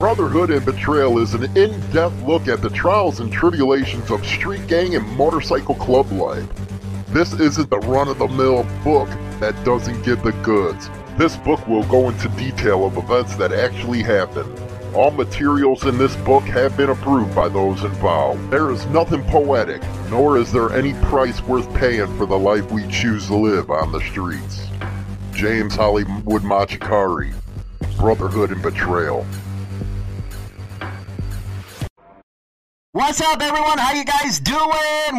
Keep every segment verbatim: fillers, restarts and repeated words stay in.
Brotherhood and Betrayal is an in-depth look at the trials and tribulations of street gang and motorcycle club life. This isn't the run-of-the-mill book that doesn't give the goods. This book will go into detail of events that actually happened. All materials in this book have been approved by those involved. There is nothing poetic, nor is there any price worth paying for the life we choose to live on the streets. James Hollywood Machikari, Brotherhood and Betrayal. What's up, everyone? How you guys doing?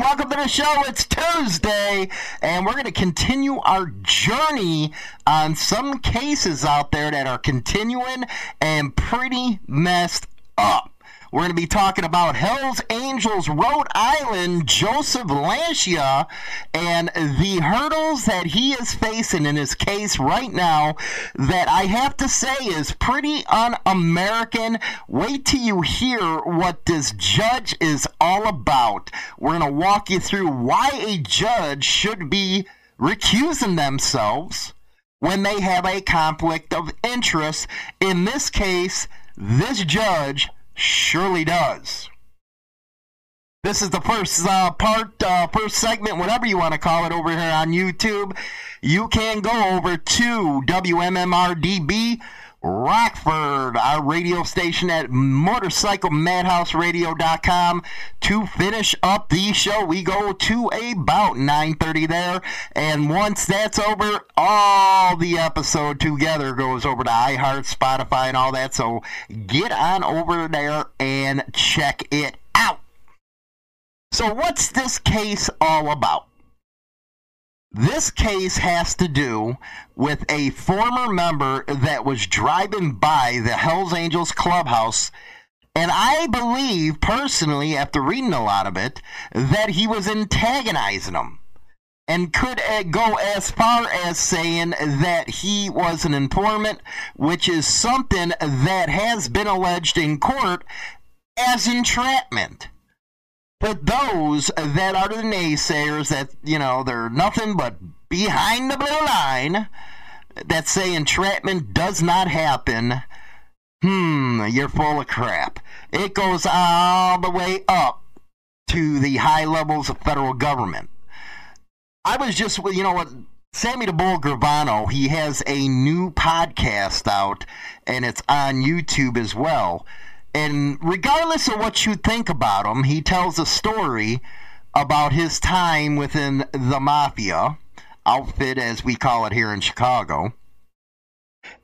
Welcome to the show. It's Tuesday, and we're going to continue our journey on some cases out there that are continuing and pretty messed up. We're going to be talking about Hell's Angels, Rhode Island, Joseph Lancia, and the hurdles that he is facing in his case right now that I have to say is pretty un-American. Wait till you hear what this judge is all about. We're going to walk you through why a judge should be recusing themselves when they have a conflict of interest. In this case, this judge surely does. This is the first uh, part, uh, first segment, whatever you want to call it, over here on YouTube. You can go over to W M M R D B Rockford, our radio station at motorcycle madhouse radio dot com to finish up the show. We go to about nine thirty there, and once that's over, all the episode together goes over to iHeart, Spotify, and all that, so get on over there and check it out. So what's this case all about? This case has to do with a former member that was driving by the Hell's Angels clubhouse, and I believe, personally, after reading a lot of it, that he was antagonizing them, and could go as far as saying that he was an informant, which is something that has been alleged in court as entrapment. But those that are the naysayers that, you know, they're nothing but behind the blue line, that say entrapment does not happen, hmm, you're full of crap. It goes all the way up to the high levels of federal government. I was just, you know what, Sammy the Bull Gravano, he has a new podcast out, and it's on YouTube as well. And regardless of what you think about him, he tells a story about his time within the mafia outfit, as we call it here in Chicago.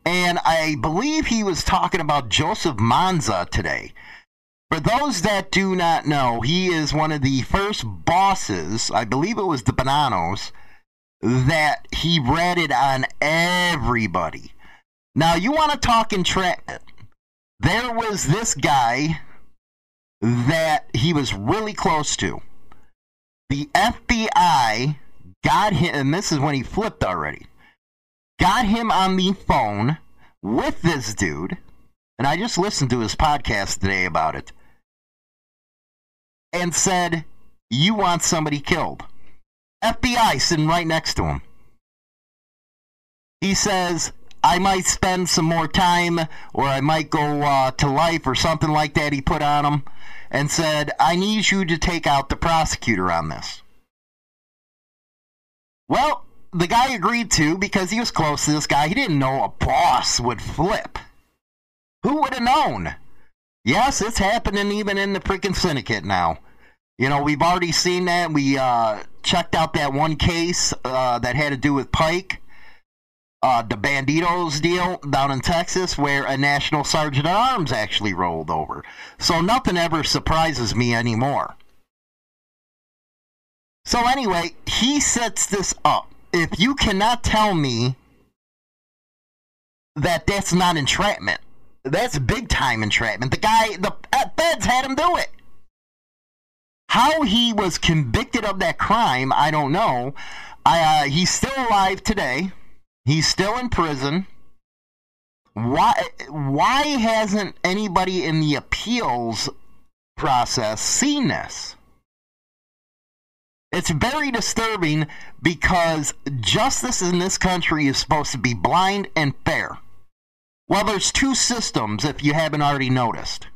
And I believe he was talking about Joseph Monza today. For those that do not know, he is one of the first bosses, I believe it was the Bonanos, that he ratted on everybody. Now, you want to talk entrapment. There was this guy that he was really close to. The F B I got him, and this is when he flipped already, got him on the phone with this dude, and I just listened to his podcast today about it, and said, you want somebody killed. F B I sitting right next to him. He says, I might spend some more time, or I might go uh, to life or something like that, he put on him, and said, I need you to take out the prosecutor on this. Well, the guy agreed to, because he was close to this guy. He didn't know a boss would flip. Who would have known? Yes, it's happening even in the freaking syndicate now. You know, we've already seen that. We uh, checked out that one case uh, that had to do with Pike. Uh, the Bandidos deal down in Texas, where a national sergeant at arms actually rolled over. So nothing ever surprises me anymore. So anyway, he sets this up. If you cannot tell me that that's not entrapment, that's big time entrapment. The guy, the feds had him do it. How he was convicted of that crime, I don't know. I, uh, he's still alive today. He's still in prison. Why, why hasn't anybody in the appeals process seen this? It's very disturbing because justice in this country is supposed to be blind and fair. Well, there's two systems, if you haven't already noticed,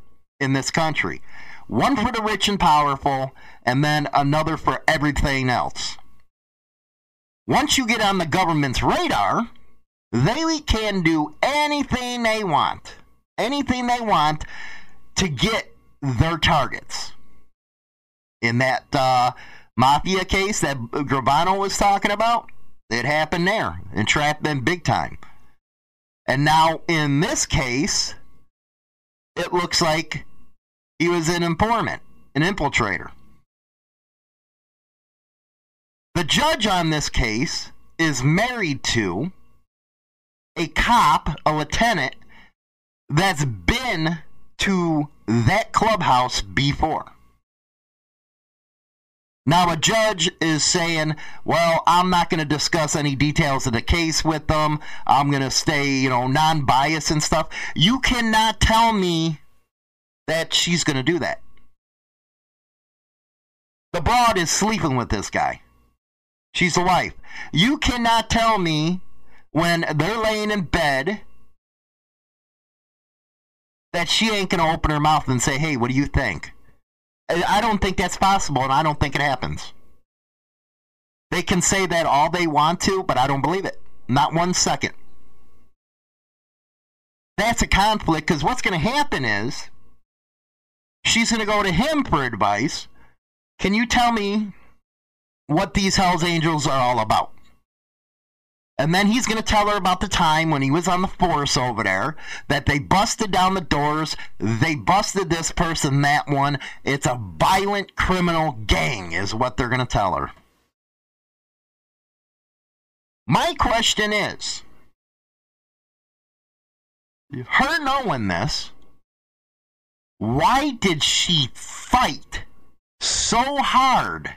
in this country. One for the rich and powerful, and then another for everything else. Once you get on the government's radar, they can do anything they want, anything they want to get their targets. In that uh, mafia case that Gravano was talking about, it happened there, entrapped them big time. And now in this case, it looks like he was an informant, an infiltrator. The judge on this case is married to a cop, a lieutenant, that's been to that clubhouse before. Now, a judge is saying, well, I'm not going to discuss any details of the case with them. I'm going to stay, you know, non-biased and stuff. You cannot tell me that she's going to do that. The broad is sleeping with this guy. She's the wife. You cannot tell me when they're laying in bed that she ain't going to open her mouth and say, hey, what do you think? I don't think that's possible, and I don't think it happens. They can say that all they want to, but I don't believe it. Not one second. That's a conflict, because what's going to happen is she's going to go to him for advice. Can you tell me what these Hell's Angels are all about? And then he's going to tell her about the time when he was on the force over there, that they busted down the doors, they busted this person, that one. It's a violent criminal gang is what they're going to tell her. My question is, her knowing this, why did she fight so hard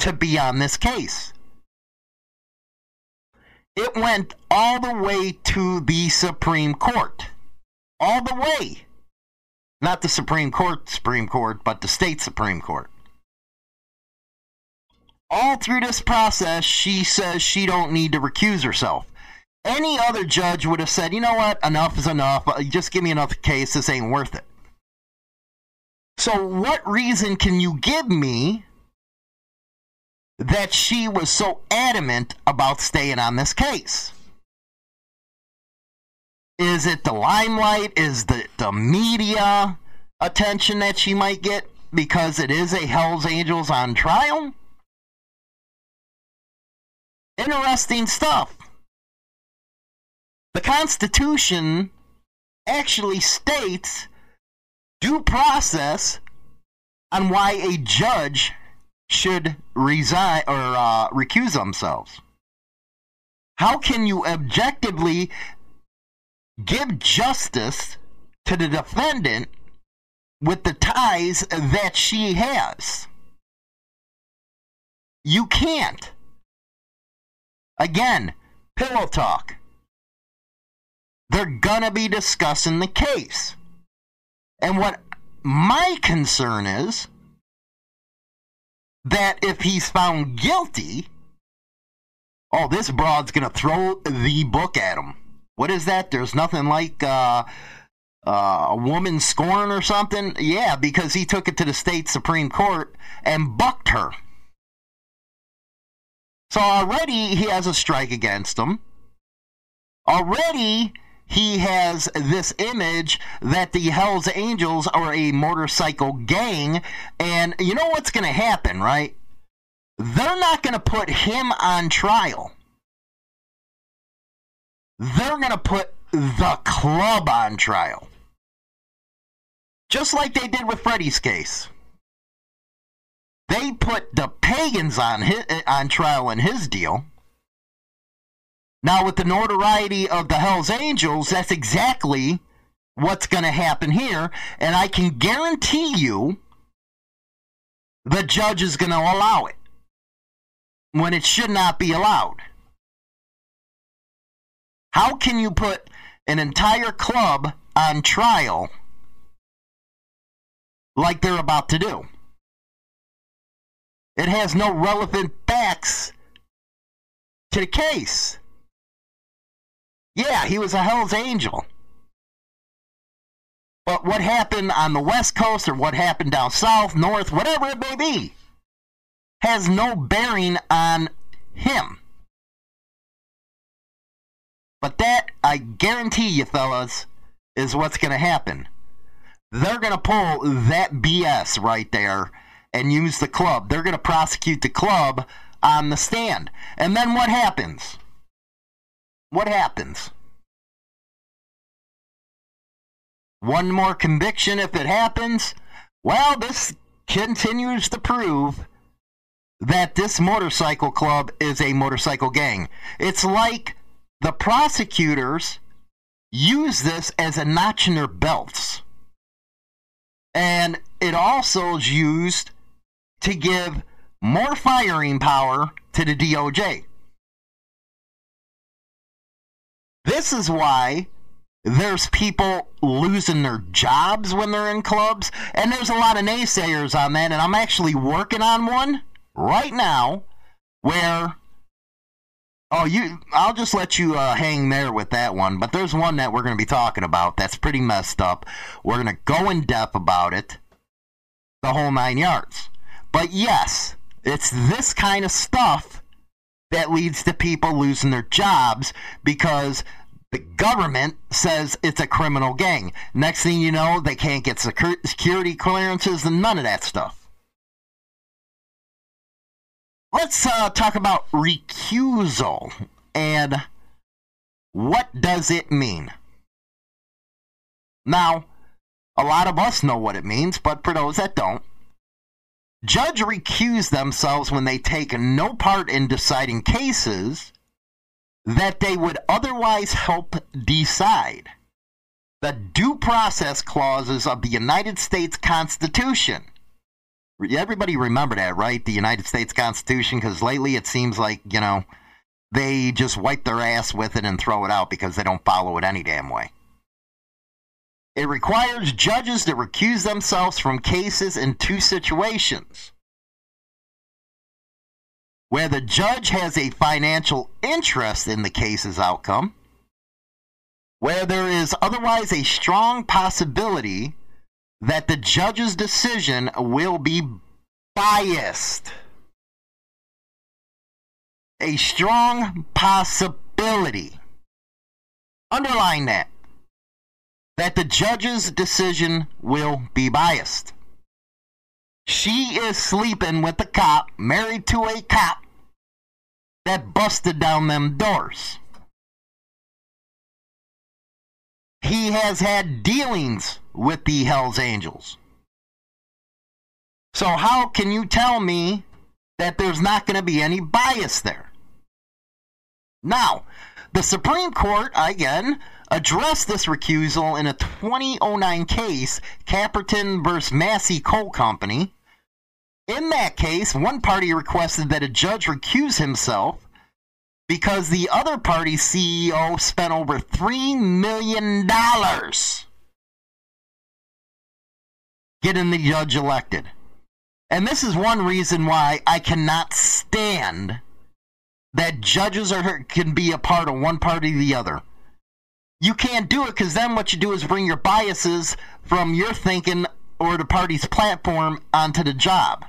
to be on this case? It went all the way to the Supreme Court. All the way. Not the Supreme Court, Supreme Court, but the state Supreme Court. All through this process, she says she don't need to recuse herself. Any other judge would have said, you know what, enough is enough. Just give me another case. This ain't worth it. So what reason can you give me that she was so adamant about staying on this case? Is it the limelight? Is the, the media attention that she might get because it is a Hell's Angels on trial? Interesting stuff. The Constitution actually states due process on why a judge should resign or uh, recuse themselves. How can you objectively give justice to the defendant with the ties that she has? You can't. Again, pillow talk. They're gonna be discussing the case. And what my concern is, that if he's found guilty, oh, this broad's going to throw the book at him. What is that? There's nothing like uh, uh, a woman scorn or something? Yeah, because he took it to the state Supreme Court and bucked her. So already he has a strike against him. Already he has this image that the Hells Angels are a motorcycle gang. And you know what's going to happen, right? They're not going to put him on trial. They're going to put the club on trial. Just like they did with Freddie's case. They put the Pagans on, his, on trial in his deal. Now, with the notoriety of the Hells Angels, that's exactly what's going to happen here. And I can guarantee you the judge is going to allow it when it should not be allowed. How can you put an entire club on trial like they're about to do? It has no relevant facts to the case. Yeah, he was a Hell's Angel. But what happened on the West Coast or what happened down south, north, whatever it may be, has no bearing on him. But that, I guarantee you fellas, is what's going to happen. They're going to pull that B S right there and use the club. They're going to prosecute the club on the stand. And then what happens? What happens? One more conviction if it happens? Well, this continues to prove that this motorcycle club is a motorcycle gang. It's like the prosecutors use this as a notch in their belts. And it also is used to give more firing power to the D O J. This is why there's people losing their jobs when they're in clubs. And there's a lot of naysayers on that. And I'm actually working on one right now where... Oh, you! I'll just let you uh, hang there with that one. But there's one that we're going to be talking about that's pretty messed up. We're going to go in depth about it. The whole nine yards. But yes, it's this kind of stuff that leads to people losing their jobs because the government says it's a criminal gang. Next thing you know, they can't get security clearances and none of that stuff. Let's uh, talk about recusal and what does it mean. Now, a lot of us know what it means, but for those that don't, judges recuse themselves when they take no part in deciding cases that they would otherwise help decide. The due process clauses of the United States Constitution. Everybody remember that, right? The United States Constitution, because lately it seems like, you know, they just wipe their ass with it and throw it out because they don't follow it any damn way. It requires judges to recuse themselves from cases in two situations. Where the judge has a financial interest in the case's outcome. Where there is otherwise a strong possibility that the judge's decision will be biased. A strong possibility. Underline that. That the judge's decision will be biased. She is sleeping with a cop, married to a cop, that busted down them doors. He has had dealings with the Hells Angels. So how can you tell me that there's not going to be any bias there? Now, the Supreme Court, again, addressed this recusal in a twenty oh nine case, Caperton versus. Massey Coal Company. In that case, one party requested that a judge recuse himself because the other party's C E O spent over three million dollars getting the judge elected. And this is one reason why I cannot stand that judges are, can be a part of one party or the other. You can't do it because then what you do is bring your biases from your thinking or the party's platform onto the job.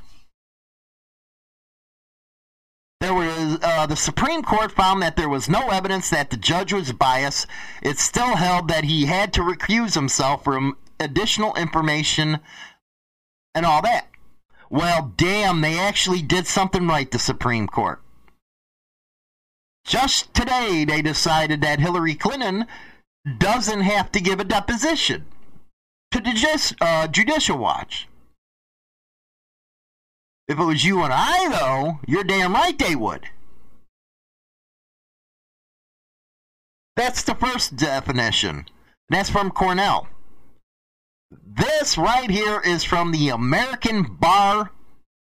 There was, uh, the Supreme Court found that there was no evidence that the judge was biased. It still held that he had to recuse himself from additional information and all that. Well, damn, they actually did something right, the Supreme Court. Just today, they decided that Hillary Clinton doesn't have to give a deposition to the uh, Judicial Watch. If it was you and I, though, you're damn right they would. That's the first definition. That's from Cornell. This right here is from the American Bar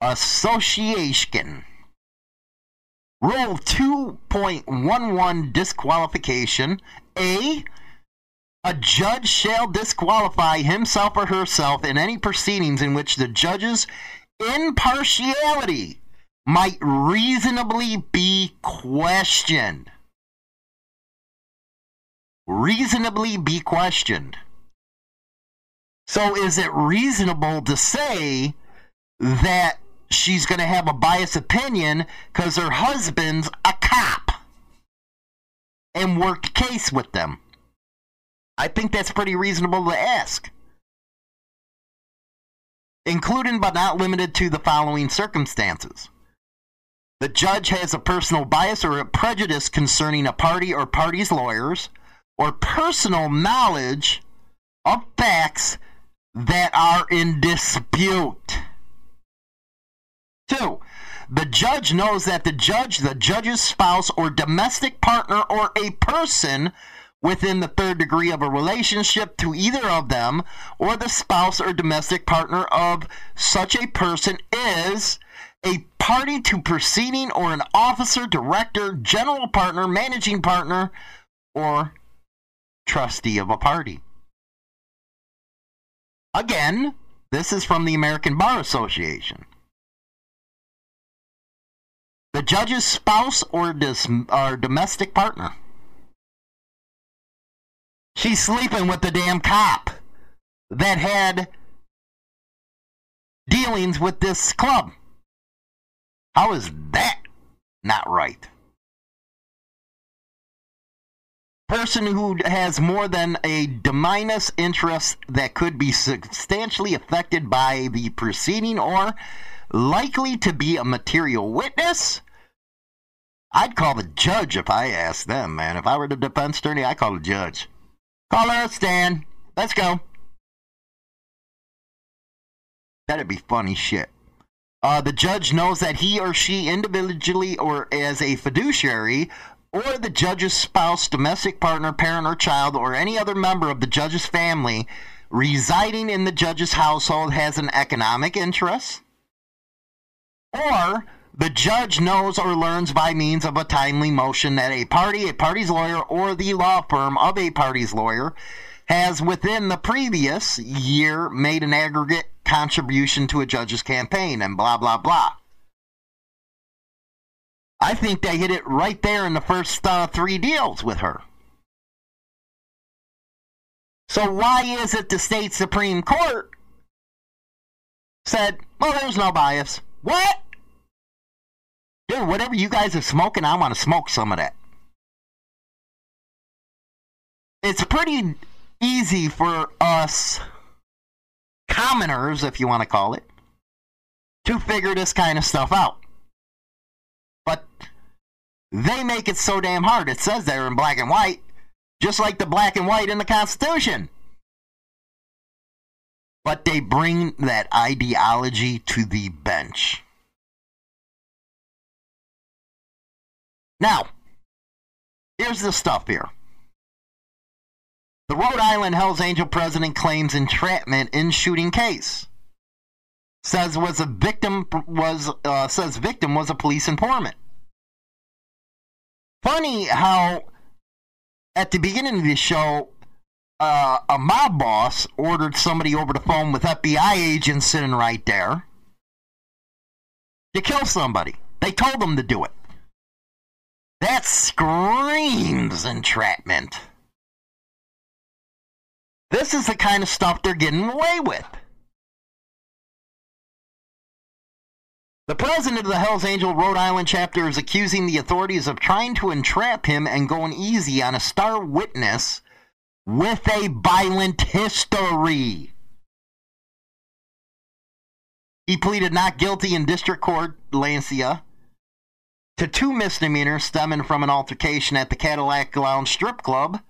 Association. Rule two point eleven, disqualification. A, a judge shall disqualify himself or herself in any proceedings in which the judge's impartiality might reasonably be questioned. Reasonably be questioned. So is it reasonable to say that she's going to have a biased opinion because her husband's a cop and worked case with them? I think that's pretty reasonable to ask. Including but not limited to the following circumstances. The judge has a personal bias or a prejudice concerning a party or party's lawyers, or personal knowledge of facts that are in dispute. Two, the judge knows that the judge, the judge's spouse, or domestic partner, or a person within the third degree of a relationship to either of them, or the spouse or domestic partner of such a person is a party to proceeding, or an officer, director, general partner, managing partner, or trustee of a party. Again, this is from the American Bar Association. The judge's spouse or, dis, or domestic partner. She's sleeping with the damn cop that had dealings with this club. How is that not right? Person who has more than a de minimis interest that could be substantially affected by the proceeding or likely to be a material witness. I'd call the judge if I asked them, man. If I were the defense attorney, I'd call the judge. Call her, Stan. Let's go. That'd be funny shit. Uh, the judge knows that he or she individually or as a fiduciary, or the judge's spouse, domestic partner, parent or child, or any other member of the judge's family residing in the judge's household has an economic interest, or the judge knows or learns by means of a timely motion that a party, a party's lawyer, or the law firm of a party's lawyer has within the previous year made an aggregate contribution to a judge's campaign, and blah, blah, blah. I think they hit it right there in the first uh, three deals with her. So why is it the state Supreme Court said, well, there's no bias? What? Dude, whatever you guys are smoking, I want to smoke some of that. It's pretty easy for us commoners, if you want to call it, to figure this kind of stuff out. But they make it so damn hard. It says they're in black and white, just like the black and white in the Constitution. But they bring that ideology to the bench. Now, here's the stuff here. The Rhode Island Hell's Angel president claims entrapment in shooting case. Says was a victim was uh, says victim was a police informant. Funny how at the beginning of the show, uh, a mob boss ordered somebody over the phone with F B I agents sitting right there to kill somebody. They told them to do it. That screams entrapment. This is the kind of stuff they're getting away with. The president of the Hell's Angel Rhode Island chapter is accusing the authorities of trying to entrap him and going easy on a star witness with a violent history. He pleaded not guilty in district court, Lancia, to two misdemeanors stemming from an altercation at the Cadillac Lounge strip club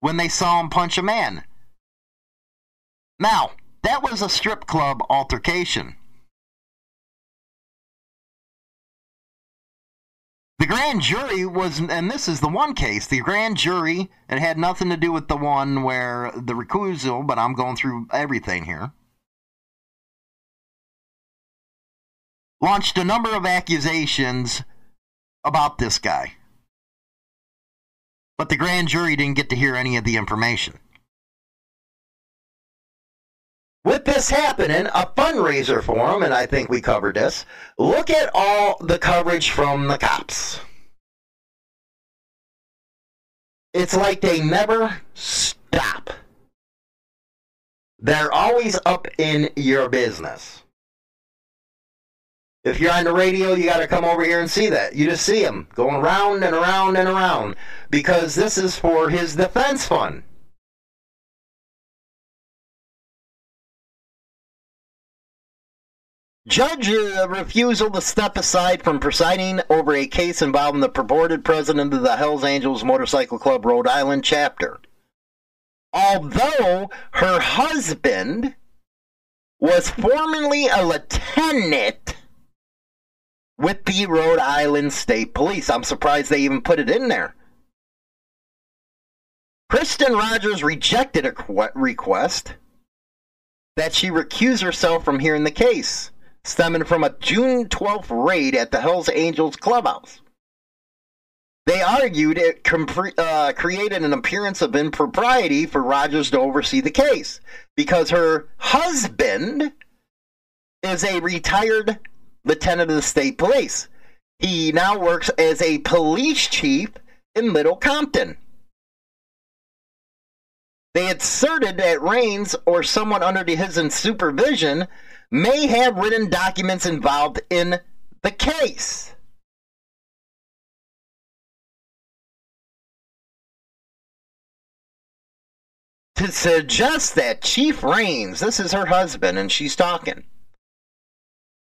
when they saw him punch a man. Now, that was a strip club altercation. The grand jury was, and this is the one case, the grand jury, it had nothing to do with the one where the recusal, but I'm going through everything here. launched a number of accusations about this guy. But the grand jury didn't get to hear any of the information. With this happening, a fundraiser for him, and I think we covered this, look at all the coverage from the cops. It's like they never stop. They're always up in your business. If you're on the radio, you got to come over here and see that. You just see him going round and around and around because this is for his defense fund. Judge uh, refusal to step aside from presiding over a case involving the purported president of the Hell's Angels Motorcycle Club Rhode Island chapter. Although her husband was formerly a lieutenant with the Rhode Island State Police. I'm surprised they even put it in there. Kristen Rogers rejected a request that she recuse herself from hearing the case, stemming from a June twelfth raid at the Hell's Angels clubhouse. They argued it compre- uh, created an appearance of impropriety for Rogers to oversee the case because her husband is a retired lieutenant of the state police. He now works as a police chief in Little Compton. They asserted that Raines or someone under his supervision may have written documents involved in the case. To suggest that Chief Raines, this is her husband and she's talking,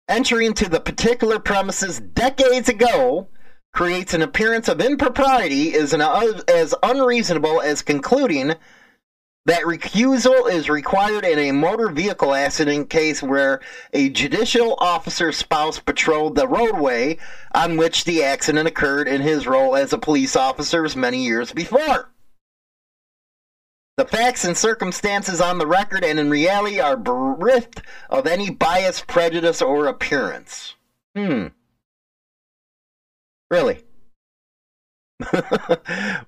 entering to the particular premises decades ago creates an appearance of impropriety is an, uh, as unreasonable as concluding that recusal is required in a motor vehicle accident case where a judicial officer's spouse patrolled the roadway on which the accident occurred in his role as a police officer many years before. The facts and circumstances on the record and in reality are bereft of any bias, prejudice, or appearance. Hmm. Really?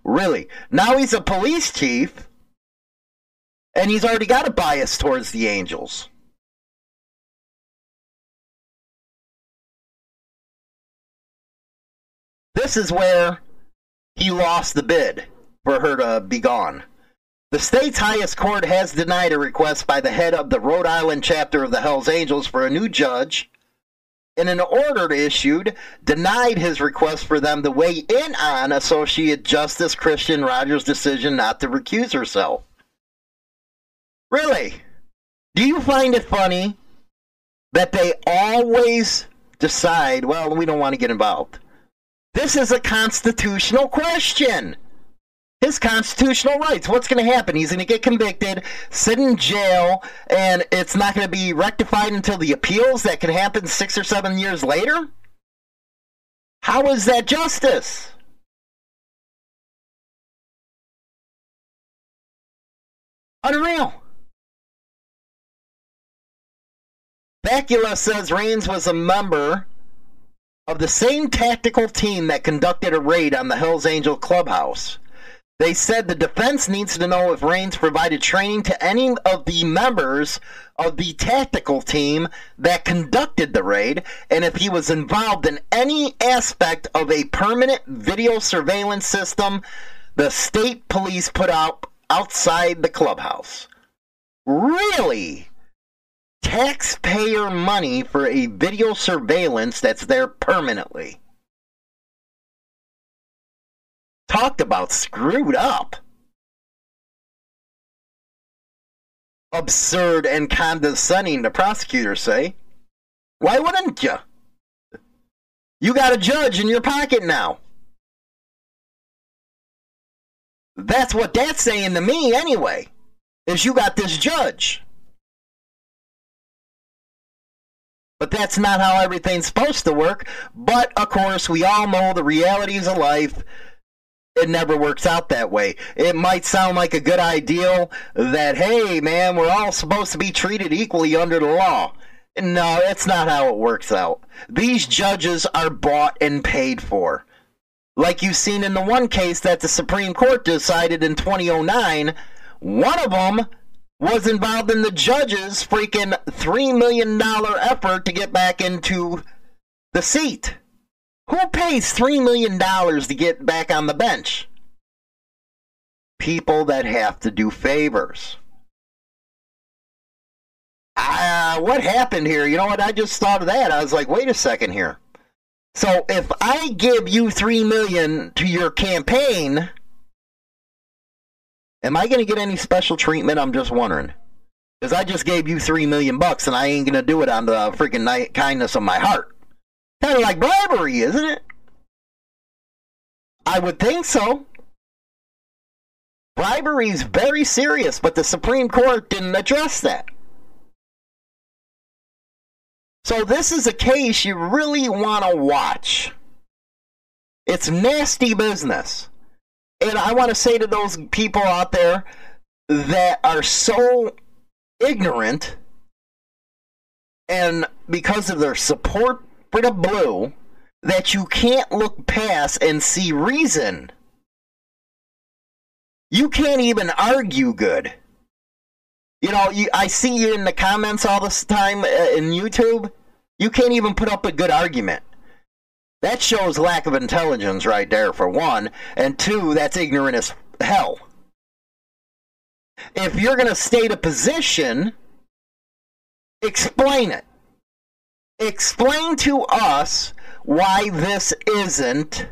Really? Now he's a police chief, and he's already got a bias towards the Angels. This is where he lost the bid for her to be gone. The state's highest court has denied a request by the head of the Rhode Island chapter of the Hells Angels for a new judge, and an order issued denied his request for them to weigh in on Associate Justice Kristen Rogers' decision not to recuse herself. Really? Do you find it funny that they always decide, well, we don't want to get involved? This is a constitutional question. His constitutional rights. What's going to happen? He's going to get convicted, sit in jail, and it's not going to be rectified until the appeals that can happen six or seven years later? How is that justice? Unreal. Bakula says Raines was a member of the same tactical team that conducted a raid on the Hells Angel clubhouse. They said the defense needs to know if Raines provided training to any of the members of the tactical team that conducted the raid, and if he was involved in any aspect of a permanent video surveillance system the state police put out outside the clubhouse. Really? Taxpayer money for a video surveillance that's there permanently. Talked about screwed up. Absurd and condescending, the prosecutors say. Why wouldn't you? You got a judge in your pocket now. That's what that's saying to me anyway, is you got this judge. But that's not how everything's supposed to work. But, of course, we all know the realities of life. It never works out that way. It might sound like a good ideal that, hey, man, we're all supposed to be treated equally under the law. No, that's not how it works out. These judges are bought and paid for. Like you've seen in the one case that the Supreme Court decided in twenty oh nine, one of them was involved in the judge's freaking three million dollars effort to get back into the seat. Who pays three million dollars to get back on the bench? People that have to do favors. Uh, what happened here? You know what? I just thought of that. I was like, wait a second here. So if I give you three million dollars to your campaign, am I going to get any special treatment? I'm just wondering. Because I just gave you three million dollars bucks, and I ain't going to do it on the freaking kindness of my heart. Kind of like bribery, isn't it? I would think so. Bribery is very serious, but the Supreme Court didn't address that. So this is a case you really want to watch. It's nasty business. And I want to say to those people out there that are so ignorant, and because of their support for the blue, that you can't look past and see reason. You can't even argue good. You know, you, I see you in the comments all this time uh, in YouTube. You can't even put up a good argument. That shows lack of intelligence right there, for one. And two, that's ignorant as hell. If you're going to state a position, explain it. Explain to us why this isn't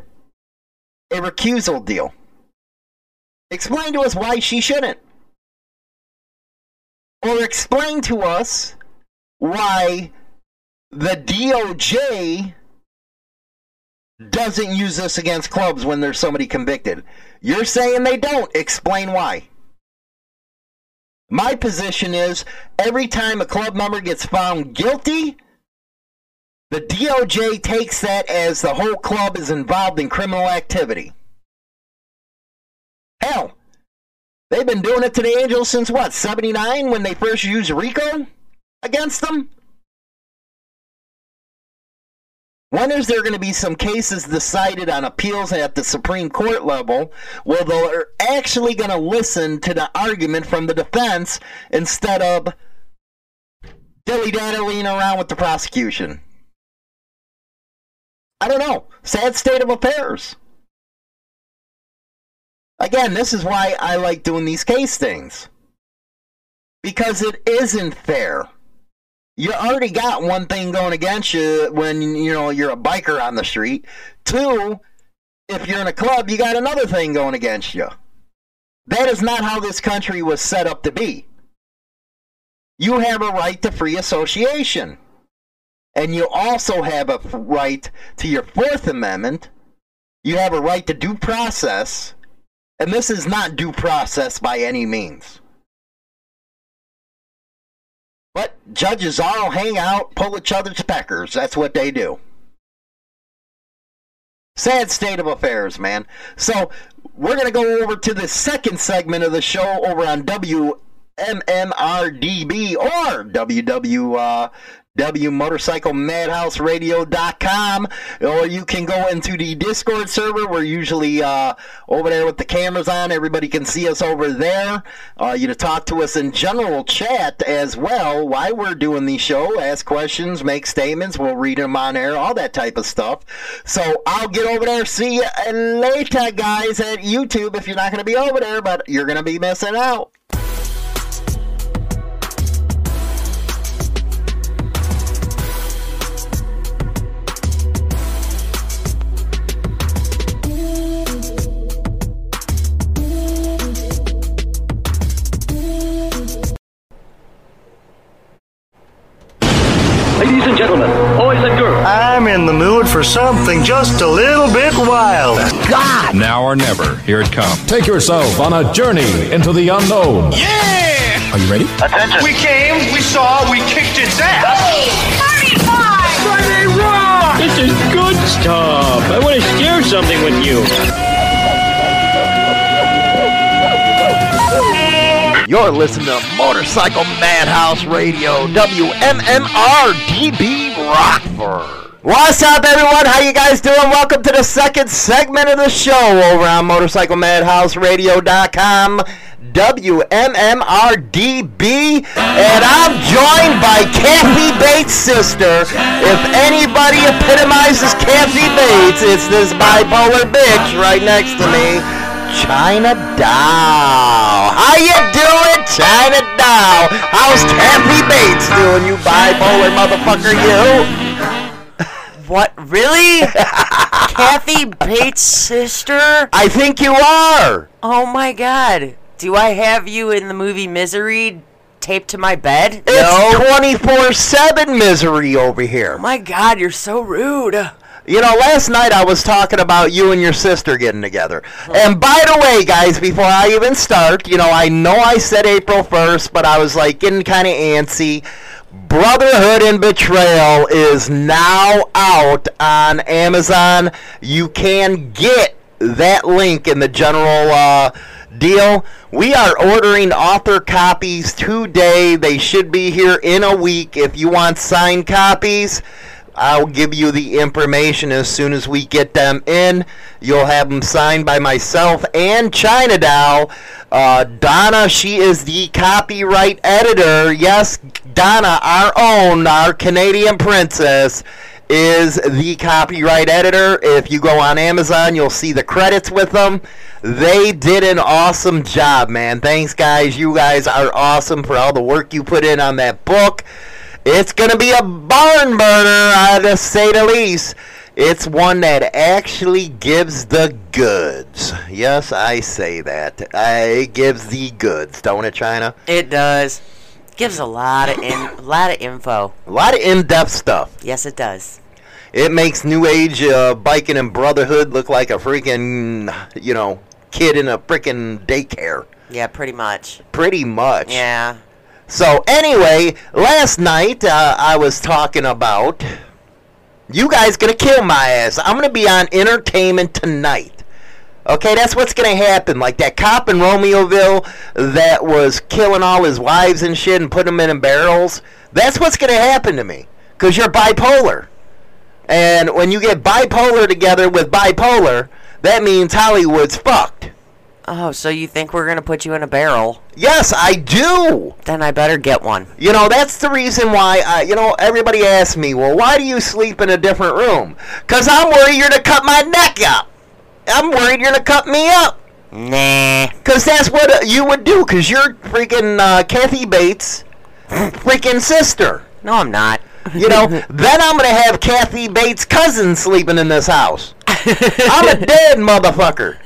a recusal deal. Explain to us why she shouldn't. Or explain to us why the D O J doesn't use this against clubs when there's somebody convicted. You're saying they don't. Explain why. My position is every time a club member gets found guilty, the D O J takes that as the whole club is involved in criminal activity. Hell, they've been doing it to the Angels since what, seventy-nine, when they first used RICO against them? When is there going to be some cases decided on appeals at the Supreme Court level where they're actually going to listen to the argument from the defense instead of dilly-dallying around with the prosecution? I don't know. Sad state of affairs. Again, this is why I like doing these case things. Because it isn't fair. You already got one thing going against you when, you know, you're a biker on the street. Two, if you're in a club, you got another thing going against you. That is not how this country was set up to be. You have a right to free association. And you also have a right to your Fourth Amendment. You have a right to due process. And this is not due process by any means. But judges all hang out, pull each other's peckers. That's what they do. Sad state of affairs, man. So we're going to go over to the second segment of the show over on W M M R D B or W W W dot W Motorcycle Madhouse Radio dot com, or you can go into the Discord server. We're usually uh, over there with the cameras on. Everybody can see us over there. Uh, you to talk to us in general chat as well while we're doing the show. Ask questions, make statements. We'll read them on air, all that type of stuff. So I'll get over there. See you later, guys, at YouTube. If you're not going to be over there, but you're going to be missing out. Gentlemen, boys and girls. I'm in the mood for something just a little bit wild. God! Now or never. Here it comes. Take yourself on a journey into the unknown. Yeah! Are you ready? Attention. We came, we saw, we kicked its ass. Hey! thirty-five! Friday Raw! This is good stuff. I want to share something with you. You're listening to Motorcycle Madhouse Radio, W M M R D B Rockford. What's up, everyone? How you guys doing? Welcome to the second segment of the show over on motorcycle madhouse radio dot com, W M M R D B, and I'm joined by Kathy Bates' sister. If anybody epitomizes Kathy Bates, it's this bipolar bitch right next to me, China Doll. How you doing, China Doll? How's Kathy Bates doing, you bipolar motherfucker, you? What, really? Kathy Bates' sister? I think you are. Oh, my God. Do I have you in the movie Misery taped to my bed? It's no. twenty-four seven misery over here. Oh my God, you're so rude. You know, last night I was talking about you and your sister getting together. Oh. And by the way, guys, before I even start, you know, I know I said April first, but I was like getting kind of antsy. Brotherhood and Betrayal is now out on Amazon. You can get that link in the general uh, deal. We are ordering author copies today. They should be here in a week. If you want signed copies, I'll give you the information as soon as we get them in. You'll have them signed by myself and China Doll. Uh, Donna, she is the copyright editor. Yes, Donna, our own, our Canadian princess, is the copyright editor. If you go on Amazon, you'll see the credits with them. They did an awesome job, man. Thanks, guys. You guys are awesome for all the work you put in on that book. It's going to be a barn burner, to say the least. It's one that actually gives the goods. Yes, I say that. It gives the goods, don't it, China? It does. Gives a lot of in, a lot of info. A lot of in-depth stuff. Yes, it does. It makes New Age uh, biking and brotherhood look like a freaking, you know, kid in a freaking daycare. Yeah, pretty much. Pretty much. Yeah. So anyway, last night uh, I was talking about, you guys gonna kill my ass. I'm gonna be on Entertainment Tonight. Okay, that's what's going to happen. Like that cop in Romeoville that was killing all his wives and shit and putting them in barrels. That's what's going to happen to me. Because you're bipolar. And when you get bipolar together with bipolar, that means Hollywood's fucked. Oh, so you think we're going to put you in a barrel? Yes, I do. Then I better get one. You know, that's the reason why, I, you know, everybody asks me, well, why do you sleep in a different room? Because I'm worried you're going to cut my neck up. I'm worried you're going to cut me up. Nah. Because that's what you would do, because you're freaking uh, Kathy Bates' freaking sister. No, I'm not. You know, then I'm going to have Kathy Bates' cousin sleeping in this house. I'm a dead motherfucker.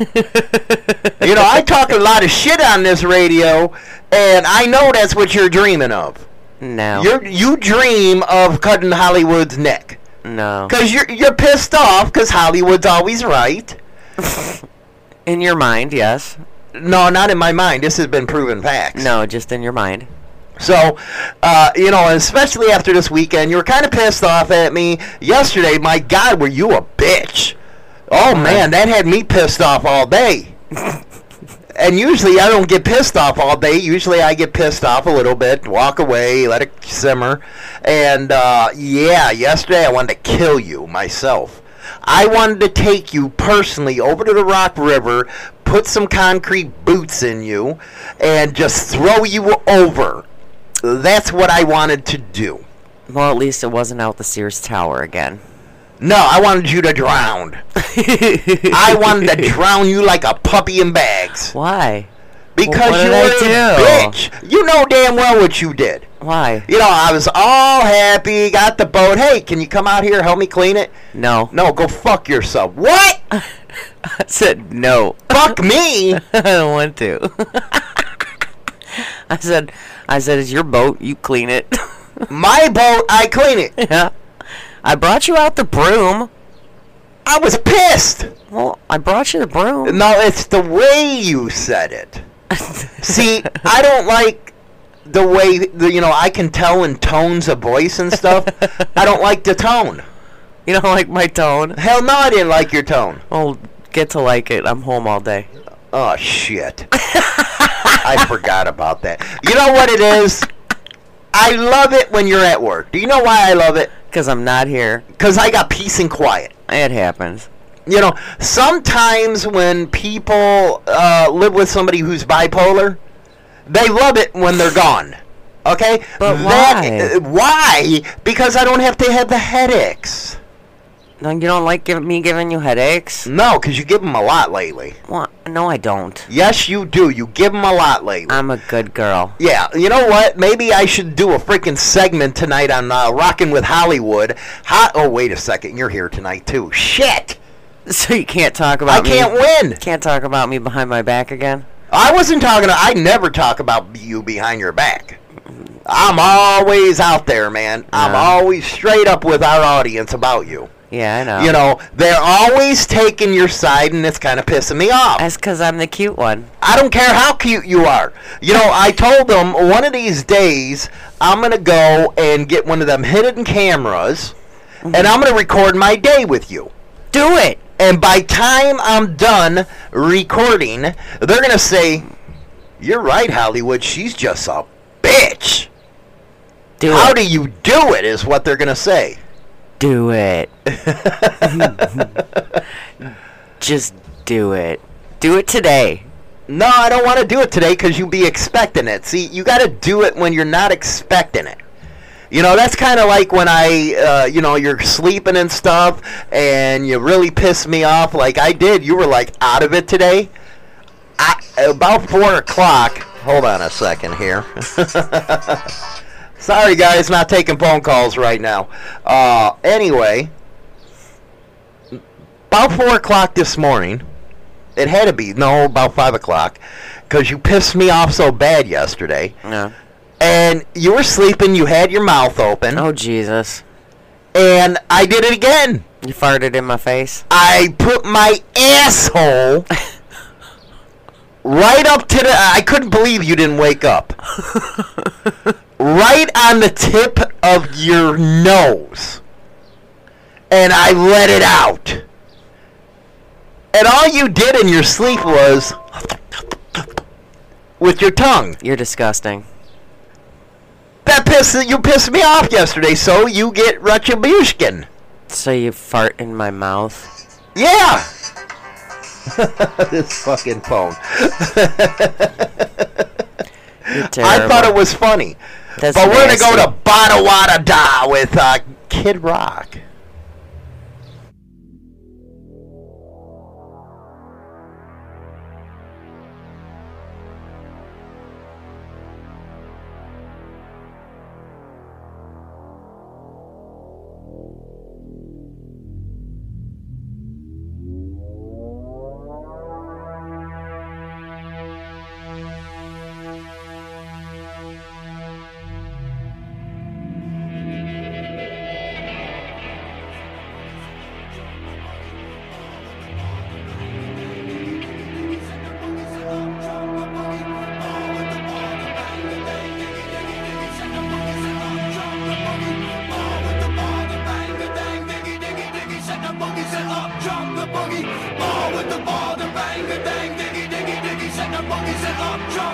You know, I talk a lot of shit on this radio, and I know that's what you're dreaming of. No. You're, you dream of cutting Hollywood's neck. No. Because you're, you're pissed off because Hollywood's always right. In your mind, yes. No, not in my mind. This has been proven facts. No, just in your mind. So, uh, you know, especially after this weekend, you were kind of pissed off at me yesterday. My God, were you a bitch. Oh, man, that had me pissed off all day. And usually I don't get pissed off all day. Usually I get pissed off a little bit, walk away, let it simmer. And, uh, yeah, yesterday I wanted to kill you myself. I wanted to take you personally over to the Rock River, put some concrete boots in you, and just throw you over. That's what I wanted to do. Well, at least it wasn't out the Sears Tower again. No, I wanted you to drown. I wanted to drown you like a puppy in bags. Why? Because well, you were a bitch. You know damn well what you did. Why? You know, I was all happy, got the boat. Hey, can you come out here, help me clean it? No. No, go fuck yourself. What? I said no. Fuck me? I don't want to. I said, I said, it's your boat. You clean it. My boat, I clean it. Yeah. I brought you out the broom. I was pissed. Well, I brought you the broom. No, it's the way you said it. See, I don't like the way, the, you know, I can tell in tones of voice and stuff. I don't like the tone. You don't like my tone? Hell no, I didn't like your tone. Oh, get to like it. I'm home all day. Oh, shit. I forgot about that. You know what it is? I love it when you're at work. Do you know why I love it? Because I'm not here. Because I got peace and quiet. It happens. You know, sometimes when people uh, live with somebody who's bipolar, they love it when they're gone. Okay? But that, why? Uh, why? Because I don't have to have the headaches. No, you don't like give, me giving you headaches? No, because you give them a lot lately. Well, no, I don't. Yes, you do. You give them a lot lately. I'm a good girl. Yeah. You know what? Maybe I should do a freaking segment tonight on uh, Rockin' with Hollywood. Hot. Oh, wait a second. You're here tonight, too. Shit. So you can't talk about I me. I can't win. Can't talk about me behind my back again? I wasn't talking. To, I never talk about you behind your back. I'm always out there, man. No. I'm always straight up with our audience about you. Yeah, I know. You know, they're always taking your side, and it's kind of pissing me off. That's because I'm the cute one. I don't care how cute you are. You know, I told them one of these days I'm going to go and get one of them hidden cameras, mm-hmm. and I'm going to record my day with you. Do it. And by time I'm done recording, they're going to say, you're right, Hollywood, she's just a bitch. Do how it. do you do it is what they're going to say. Do it. Just do it. Do it today. No, I don't want to do it today because you'll be expecting it. See, you got to do it when you're not expecting it. You know, that's kind of like when I, uh, you know, you're sleeping and stuff and you really piss me off like I did. You were like out of it today. I, about four o'clock. Hold on a second here. Sorry, guys, not taking phone calls right now. Uh, anyway, about four o'clock this morning, it had to be, no, about five o'clock, because you pissed me off so bad yesterday. Yeah. And you were sleeping, you had your mouth open. Oh, Jesus. And I did it again. You farted in my face? I put my asshole right up to the, I couldn't believe you didn't wake up. Right on the tip of your nose. And I let it out. And all you did in your sleep was with your tongue. You're disgusting. That pissed, you pissed me off yesterday, so you get retribution. So you fart in my mouth? Yeah. This fucking phone. I thought it was funny. That's but we're going to go to Bada Wada Da with uh, Kid Rock. Shut up.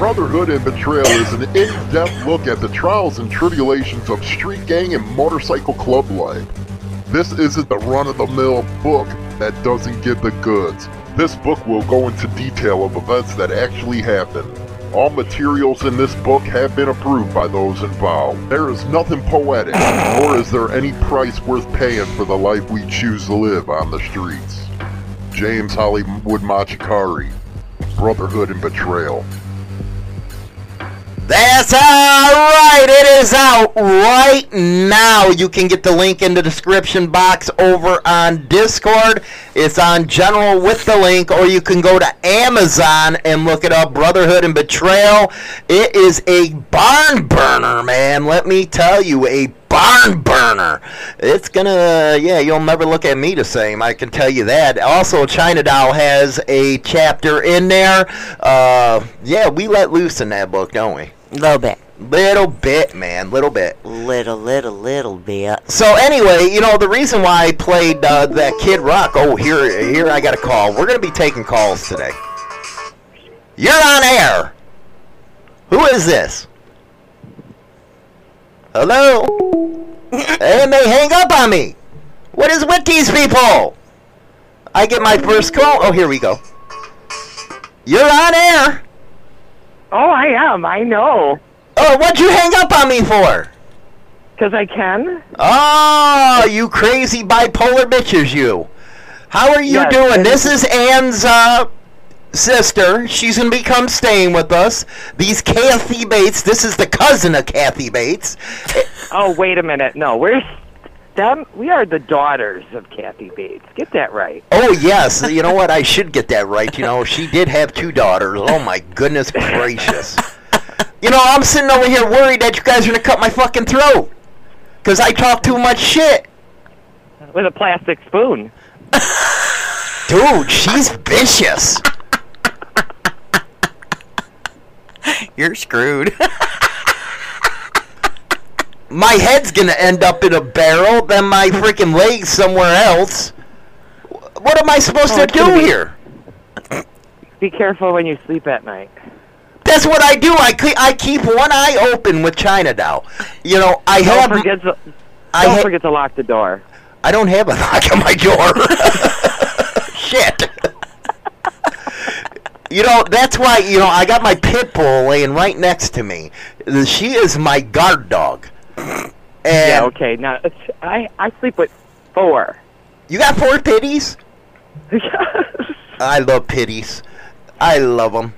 Brotherhood and Betrayal is an in-depth look at the trials and tribulations of street gang and motorcycle club life. This isn't the run-of-the-mill book that doesn't give the goods. This book will go into detail of events that actually happened. All materials in this book have been approved by those involved. There is nothing poetic, nor is there any price worth paying for the life we choose to live on the streets. James Hollywood Machikari, Brotherhood and Betrayal. That's alright, it is out right now. You can get the link in the description box over on Discord. It's on general with the link, or you can go to Amazon and look it up, Brotherhood and Betrayal. It is a barn burner, man. Let me tell you, a barn burner. It's gonna, yeah, you'll never look at me the same, I can tell you that. Also, China Doll has a chapter in there. Uh, yeah, we let loose in that book, don't we? Little bit. Little bit, man. Little bit. Little, little, little bit. So anyway, you know, the reason why I played uh, that Kid Rock. Oh, here, here, I got a call. We're going to be taking calls today. You're on air. Who is this? Hello? And they hang up on me. What is with these people? I get my first call. Oh, here we go. You're on air. Oh, I am. I know. Oh, what'd you hang up on me for? Because I can. Oh, you crazy bipolar bitches, you. How are you yes, doing? This is Ann's uh, sister. She's going to come staying with us. These Kathy Bates. This is the cousin of Kathy Bates. Oh, wait a minute. No, we're... Them, we are the daughters of Kathy Bates. Get that right. Oh, yes. You know what? I should get that right. You know, she did have two daughters. Oh, my goodness gracious. You know, I'm sitting over here worried that you guys are going to cut my fucking throat because I talk too much shit. With a plastic spoon. Dude, she's vicious. You're screwed. My head's going to end up in a barrel, then my freaking leg's somewhere else. What am I supposed oh, to do be, here? Be careful when you sleep at night. That's what I do. I, I keep one eye open with China Doll. You know, I don't have... Forget to, I don't ha forget to lock the door. I don't have a lock on my door. Shit. You know, that's why, you know, I got my pit bull laying right next to me. She is my guard dog. And yeah, okay. Now, I, I sleep with four. You got four pitties? Yes. I love pitties. I love them.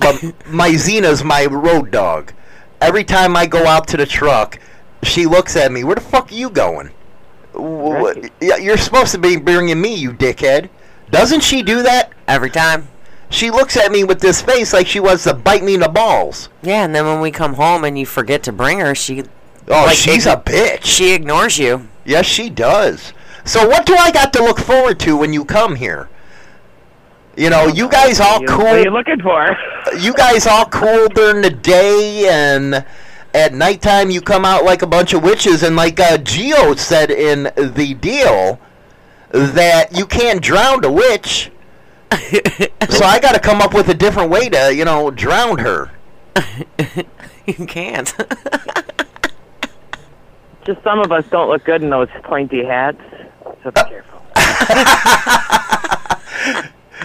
But my Xena's my road dog. Every time I go out to the truck, she looks at me. Where the fuck are you going? Right. You're supposed to be bringing me, you dickhead. Doesn't she do that? Every time. She looks at me with this face like she wants to bite me in the balls. Yeah, and then when we come home and you forget to bring her, she... Oh, like she's a bitch. She ignores you. Yes, she does. So what do I got to look forward to when you come here? You know, you guys all cool. What are you looking for? You guys all cool during the day, and at nighttime you come out like a bunch of witches. And like uh, Geo said in the deal, that you can't drown a witch. So I got to come up with a different way to, you know, drown her. You can't. Just some of us don't look good in those pointy hats, so be careful.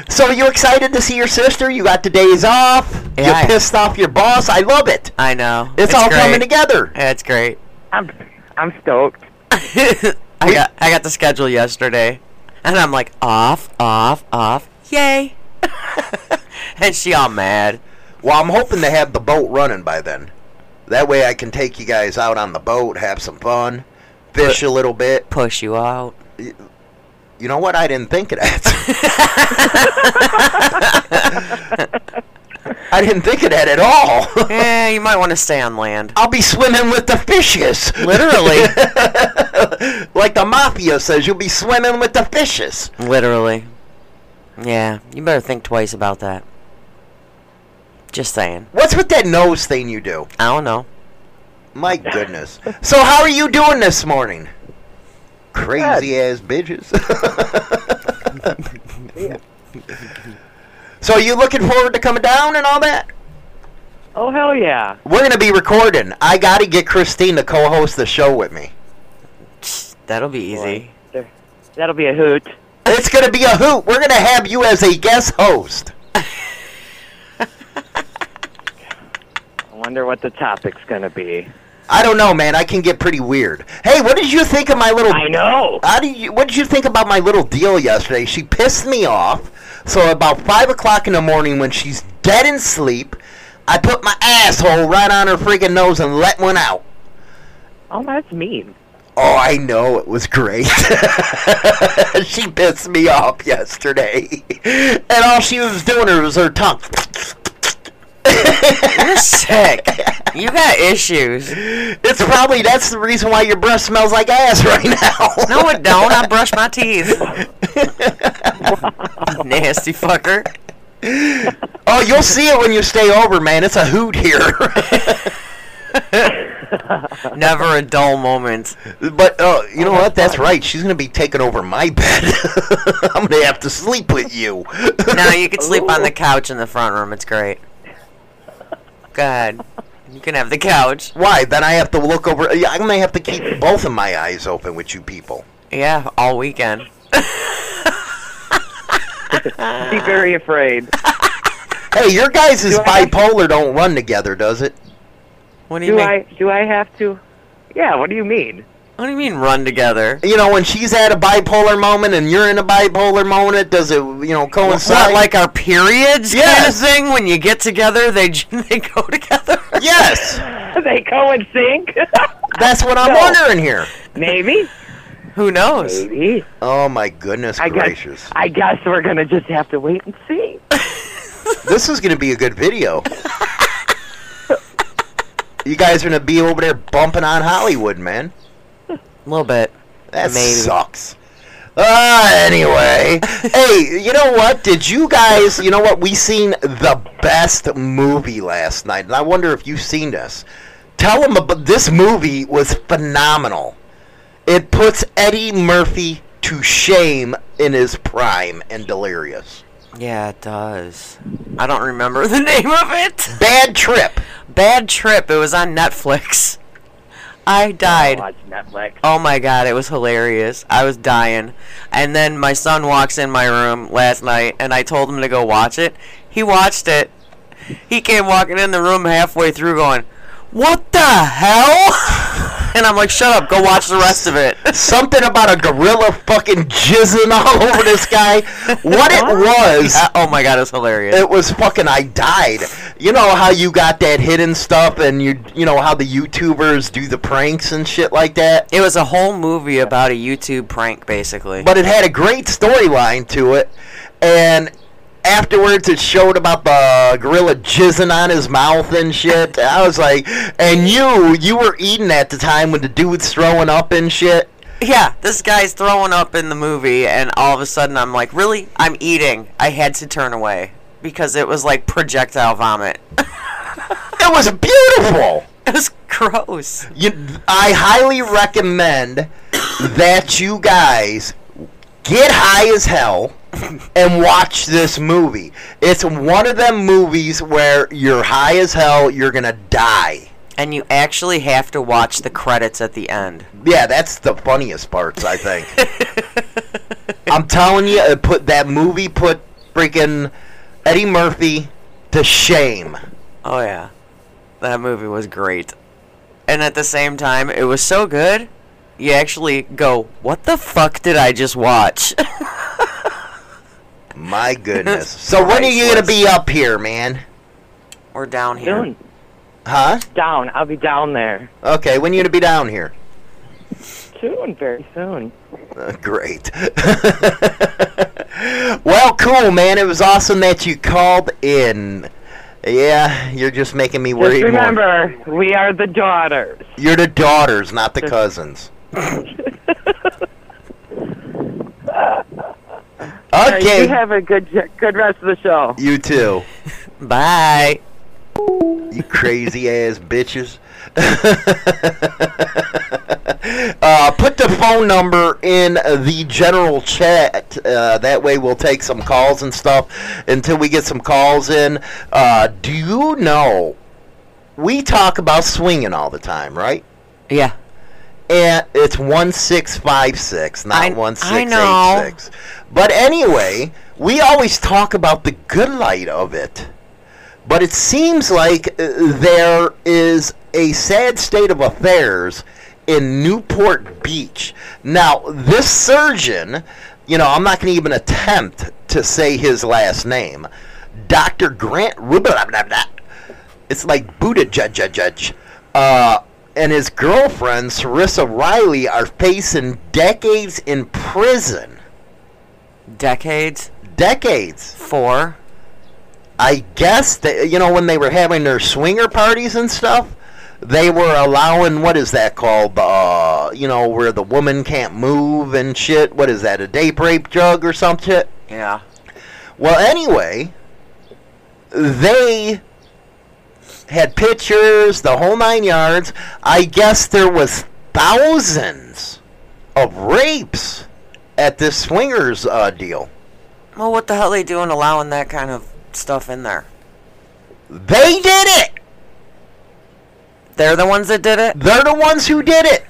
So you excited to see your sister? You got the days off. Yeah, you pissed off your boss. I love it. I know. It's, it's all great. Coming together. Yeah, it's great. I'm I'm stoked. I got I got the schedule yesterday, and I'm like off, off, off. Yay! And she all mad. Well, I'm hoping to have the boat running by then. That way I can take you guys out on the boat, have some fun, fish a little bit. Push you out. You know what? I didn't think of that. I didn't think of that at all. Yeah, you might want to stay on land. I'll be swimming with the fishes. Literally. Like the mafia says, you'll be swimming with the fishes. Literally. Yeah, you better think twice about that. Just saying. What's with that nose thing you do? I don't know. My goodness. So how are you doing this morning? Crazy Good. Ass bitches. Yeah. So are you looking forward to coming down and all that? Oh, hell yeah. We're going to be recording. I got to get Christine to co-host the show with me. That'll be easy. Boy, that'll be a hoot. It's going to be a hoot. We're going to have you as a guest host. I wonder what the topic's going to be. I don't know, man. I can get pretty weird. Hey, what did you think of my little... I know. How did you, what did you think about my little deal yesterday? She pissed me off. So about five o'clock in the morning when she's dead in sleep, I put my asshole right on her freaking nose and let one out. Oh, that's mean. Oh, I know. It was great. She pissed me off yesterday. And all she was doing was her tongue. You're sick. You got issues. It's probably, that's the reason why your breath smells like ass right now. No, it don't. I brush my teeth. Wow. Nasty fucker. Oh, you'll see it when you stay over, man. It's a hoot here. Never a dull moment. But uh, you oh, know what? That's funny. Right. She's going to be taking over my bed. I'm going to have to sleep with you. No, you can sleep Ooh. on the couch in the front room. It's great. Go ahead. You can have the couch. Why? Then I have to look over. I'm going to have to keep both of my eyes open with you people. Yeah, all weekend. Be very afraid. Hey, your guys is do bipolar don't run together, does it? What do you do mean? I, do I have to? Yeah, what do you mean? What do you mean run together? You know, when she's at a bipolar moment and you're in a bipolar moment, does it, you know, coincide? What, like our periods yes. kind of thing? When you get together, they they go together? Yes. They go in sync? That's what I'm no. wondering here. Maybe. Who knows? Maybe. Oh, my goodness I gracious. Guess, I guess we're going to just have to wait and see. This is going to be a good video. You guys are going to be over there bumping on Hollywood, man. A little bit. That Maybe. sucks. Uh, anyway. Hey, you know what? Did you guys, you know what? We seen the best movie last night, and I wonder if you've seen this. Tell them about this movie was phenomenal. It puts Eddie Murphy to shame in his prime and delirious. Yeah, it does. I don't remember the name of it. Bad Trip. Bad Trip. It was on Netflix. I died. I watched Netflix. Oh, my God. It was hilarious. I was dying. And then my son walks in my room last night, and I told him to go watch it. He watched it. He came walking in the room halfway through going, "What the hell?" And I'm like, shut up, go watch the rest of it. Something about a gorilla fucking jizzing all over this guy. What it was. Uh, oh my God, it's hilarious. It was fucking, I died. You know how you got that hidden stuff and you you know how the YouTubers do the pranks and shit like that? It was a whole movie about a YouTube prank, basically. But it had a great storyline to it. And afterwards, it showed about the gorilla jizzing on his mouth and shit. I was like, and you, you were eating at the time when the dude's throwing up and shit. Yeah, this guy's throwing up in the movie, and all of a sudden I'm like, really? I'm eating. I had to turn away because it was like projectile vomit. It was beautiful. It was gross. You, I highly recommend that you guys get high as hell and watch this movie. It's one of them movies where you're high as hell, you're gonna die. And you actually have to watch the credits at the end. Yeah, that's the funniest parts, I think. I'm telling you, it put that movie put freaking Eddie Murphy to shame. Oh, yeah. That movie was great. And at the same time, it was so good, you actually go, what the fuck did I just watch? My goodness. So priceless. When are you going to be up here, man? Or down here? Soon. Huh? Down. I'll be down there. Okay. When are you going to be down here? Soon. Very soon. Uh, great. Well, cool, man. It was awesome that you called in. Yeah, you're just making me worry. Just remember, more. We are the daughters. You're the daughters, not the cousins. Okay. You have a good good rest of the show. You too. Bye. You crazy ass bitches. uh, put the phone number in the general chat. Uh, that way we'll take some calls and stuff until we get some calls in. Uh, do you know we talk about swinging all the time, right? Yeah. And it's one six five six, not I, one six eight six. But anyway, we always talk about the good light of it. But it seems like there is a sad state of affairs in Newport Beach. Now, this surgeon, you know, I'm not going to even attempt to say his last name. Doctor Grant Robicheaux. It's like Buddha Judge Judge Judge. Uh, and his girlfriend, Sarissa Riley, are facing decades in prison. Decades? Decades. For? I guess, that, you know, when they were having their swinger parties and stuff, they were allowing, what is that called, uh, you know, where the woman can't move and shit. What is that, a date rape drug or some shit? Yeah. Well, anyway, they had pictures, the whole nine yards. I guess there was thousands of rapes at this swingers uh, deal. Well, what the hell are they doing allowing that kind of stuff in there? They did it! They're the ones that did it? They're the ones who did it!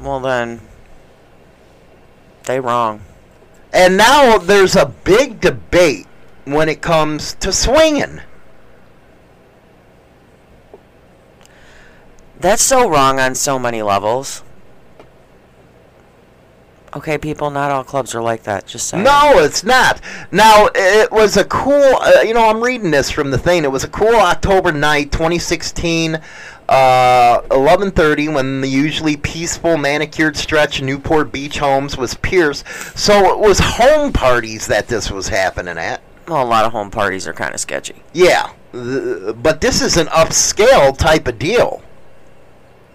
Well then, they wrong. And now there's a big debate when it comes to swinging. That's so wrong on so many levels. Okay, people, not all clubs are like that, just saying. No, it's not. Now, it was a cool, uh, you know, I'm reading this from the thing. It was a cool October night, twenty sixteen, uh, eleven thirty, when the usually peaceful, manicured stretch of Newport Beach homes was pierced. So it was home parties that this was happening at. Well, a lot of home parties are kind of sketchy. Yeah, but this is an upscale type of deal.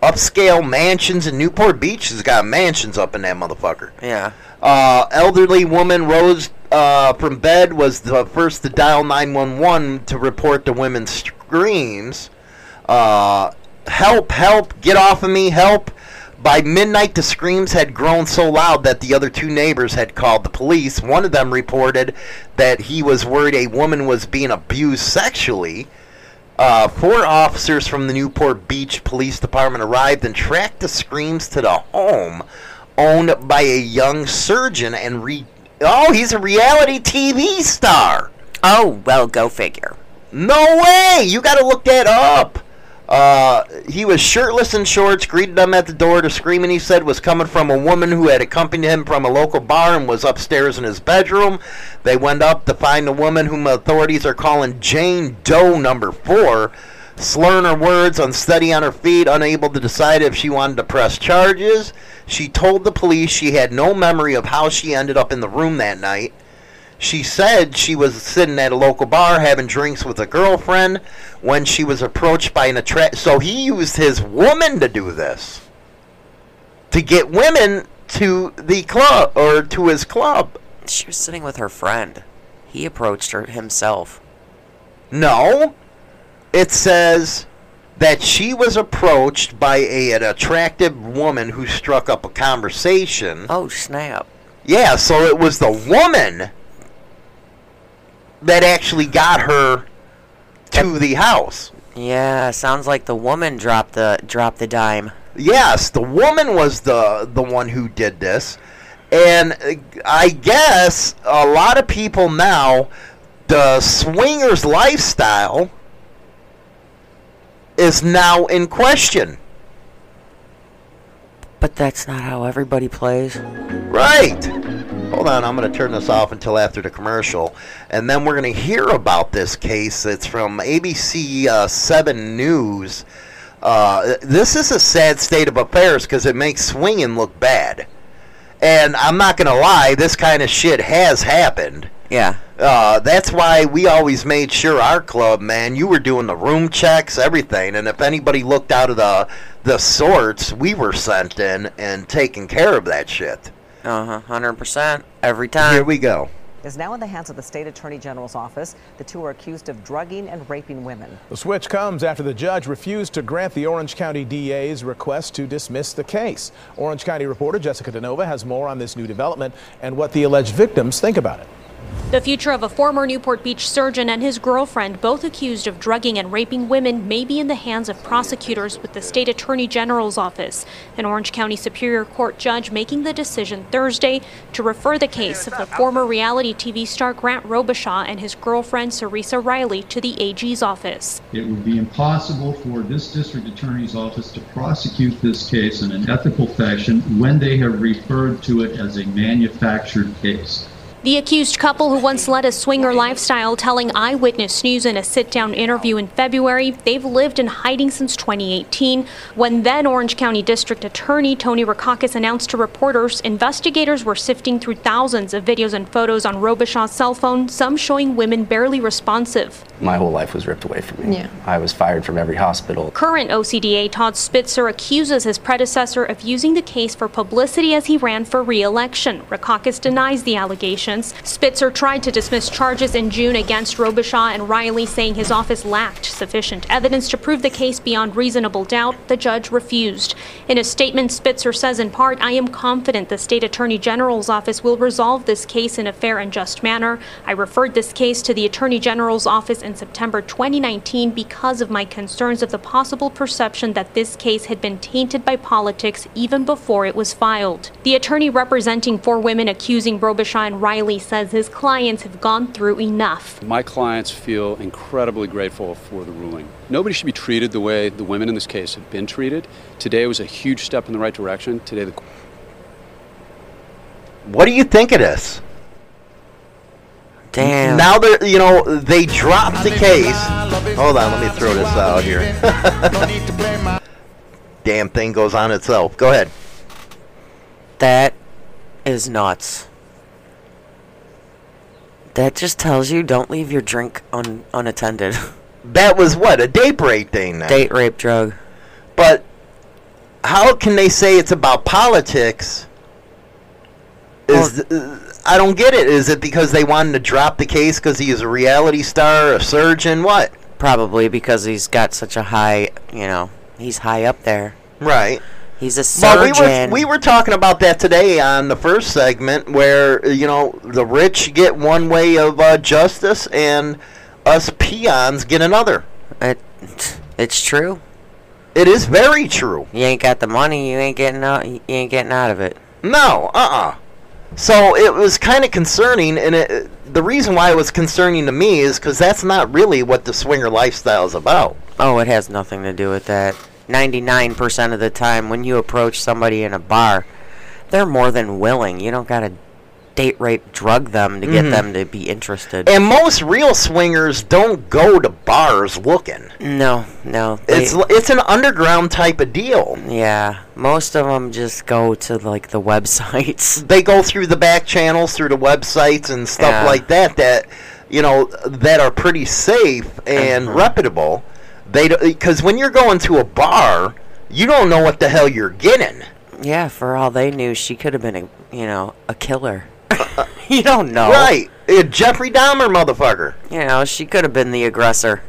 Upscale mansions in Newport Beach has got mansions up in that motherfucker. Yeah. Uh, elderly woman rose uh, from bed, was the first to dial nine one one to report the women's screams. Uh, help, help, get off of me, help. By midnight, the screams had grown so loud that the other two neighbors had called the police. One of them reported that he was worried a woman was being abused sexually. Uh, four officers from the Newport Beach Police Department arrived and tracked the screams to the home owned by a young surgeon and re... Oh, he's a reality T V star! Oh, well, go figure. No way! You gotta look that up! Uh, he was shirtless in shorts, greeted them at the door. The screaming, he said, was coming from a woman who had accompanied him from a local bar and was upstairs in his bedroom. They went up to find a woman whom authorities are calling Jane Doe number four, slurring her words, unsteady on her feet, unable to decide if she wanted to press charges. She told the police she had no memory of how she ended up in the room that night. She said she was sitting at a local bar having drinks with a girlfriend when she was approached by an attract. So he used his woman to do this. To get women to the club or to his club. She was sitting with her friend. He approached her himself. No. It says that she was approached by a, an attractive woman who struck up a conversation. Oh, snap. Yeah, so it was the woman that actually got her to the house. Yeah, sounds like the woman dropped the dropped the dime. Yes, the woman was the the one who did this, and I guess a lot of people now, the swingers lifestyle is now in question. But that's not how everybody plays. Right. Hold on, I'm going to turn this off until after the commercial. And then we're going to hear about this case. It's from A B C uh, seven News. Uh, this is a sad state of affairs because it makes swinging look bad. And I'm not going to lie, this kind of shit has happened. Yeah. Uh, that's why we always made sure our club, man, you were doing the room checks, everything. And if anybody looked out of the, the sorts, we were sent in and taking care of that shit. Uh-huh, one hundred percent. Every time. Here we go. Is now in the hands of the state attorney general's office. The two are accused of drugging and raping women. The switch comes after the judge refused to grant the Orange County D A's request to dismiss the case. Orange County reporter Jessica DeNova has more on this new development and what the alleged victims think about it. The future of a former Newport Beach surgeon and his girlfriend, both accused of drugging and raping women, may be in the hands of prosecutors with the state attorney general's office. An Orange County Superior Court judge making the decision Thursday to refer the case of the former reality T V star Grant Robicheaux and his girlfriend, Sarisa Riley, to the A G's office. It would be impossible for this district attorney's office to prosecute this case in an ethical fashion when they have referred to it as a manufactured case. The accused couple, who once led a swinger lifestyle, telling Eyewitness News in a sit-down interview in February they've lived in hiding since twenty eighteen, when then Orange County District Attorney Tony Rukakis announced to reporters investigators were sifting through thousands of videos and photos on Robichaux's cell phone, some showing women barely responsive. My whole life was ripped away from me. Yeah. I was fired from every hospital. Current O C D A Todd Spitzer accuses his predecessor of using the case for publicity as he ran for re-election. Rukakis denies the allegation. Spitzer tried to dismiss charges in June against Robicheaux and Riley, saying his office lacked sufficient evidence to prove the case beyond reasonable doubt. The judge refused. In a statement, Spitzer says in part, "I am confident the state attorney general's office will resolve this case in a fair and just manner. I referred this case to the attorney general's office in September twenty nineteen because of my concerns of the possible perception that this case had been tainted by politics even before it was filed." The attorney representing four women accusing Robicheaux and Riley says his clients have gone through enough. My clients feel incredibly grateful for the ruling. Nobody should be treated the way the women in this case have been treated. Today was a huge step in the right direction. Today, the... What do you think it is? Damn. Now they're, you know, they dropped the case. Hold on, let me throw this out here. Damn thing goes on itself. Go ahead. That is nuts. That just tells you don't leave your drink un- unattended. That was what? A date rape thing now. Date rape drug. But how can they say it's about politics? Is well, th- I don't get it. Is it because they wanted to drop the case because he is a reality star, a surgeon, what? Probably because he's got such a high, you know, he's high up there. Right. He's a surgeon. Well, we, were, we were talking about that today on the first segment where, you know, the rich get one way of uh, justice and us peons get another. It, it's true. It is very true. You ain't got the money, you ain't getting out, you ain't getting out of it. No, uh-uh. So it was kind of concerning, and it, the reason why it was concerning to me is because that's not really what the swinger lifestyle is about. Oh, it has nothing to do with that. ninety-nine percent of the time when you approach somebody in a bar, they're more than willing. You don't got to date rape drug them to get mm-hmm. them to be interested. And most real swingers don't go to bars looking. No, no. They, it's it's an underground type of deal. Yeah. Most of them just go to, like, the websites. They go through the back channels, through the websites and stuff yeah. like that that, you know, that are pretty safe and mm-hmm. reputable. They because when you're going to a bar, you don't know what the hell you're getting. Yeah, for all they knew, she could have been a you know a killer. You don't know, right? A Jeffrey Dahmer motherfucker. You know, she could have been the aggressor.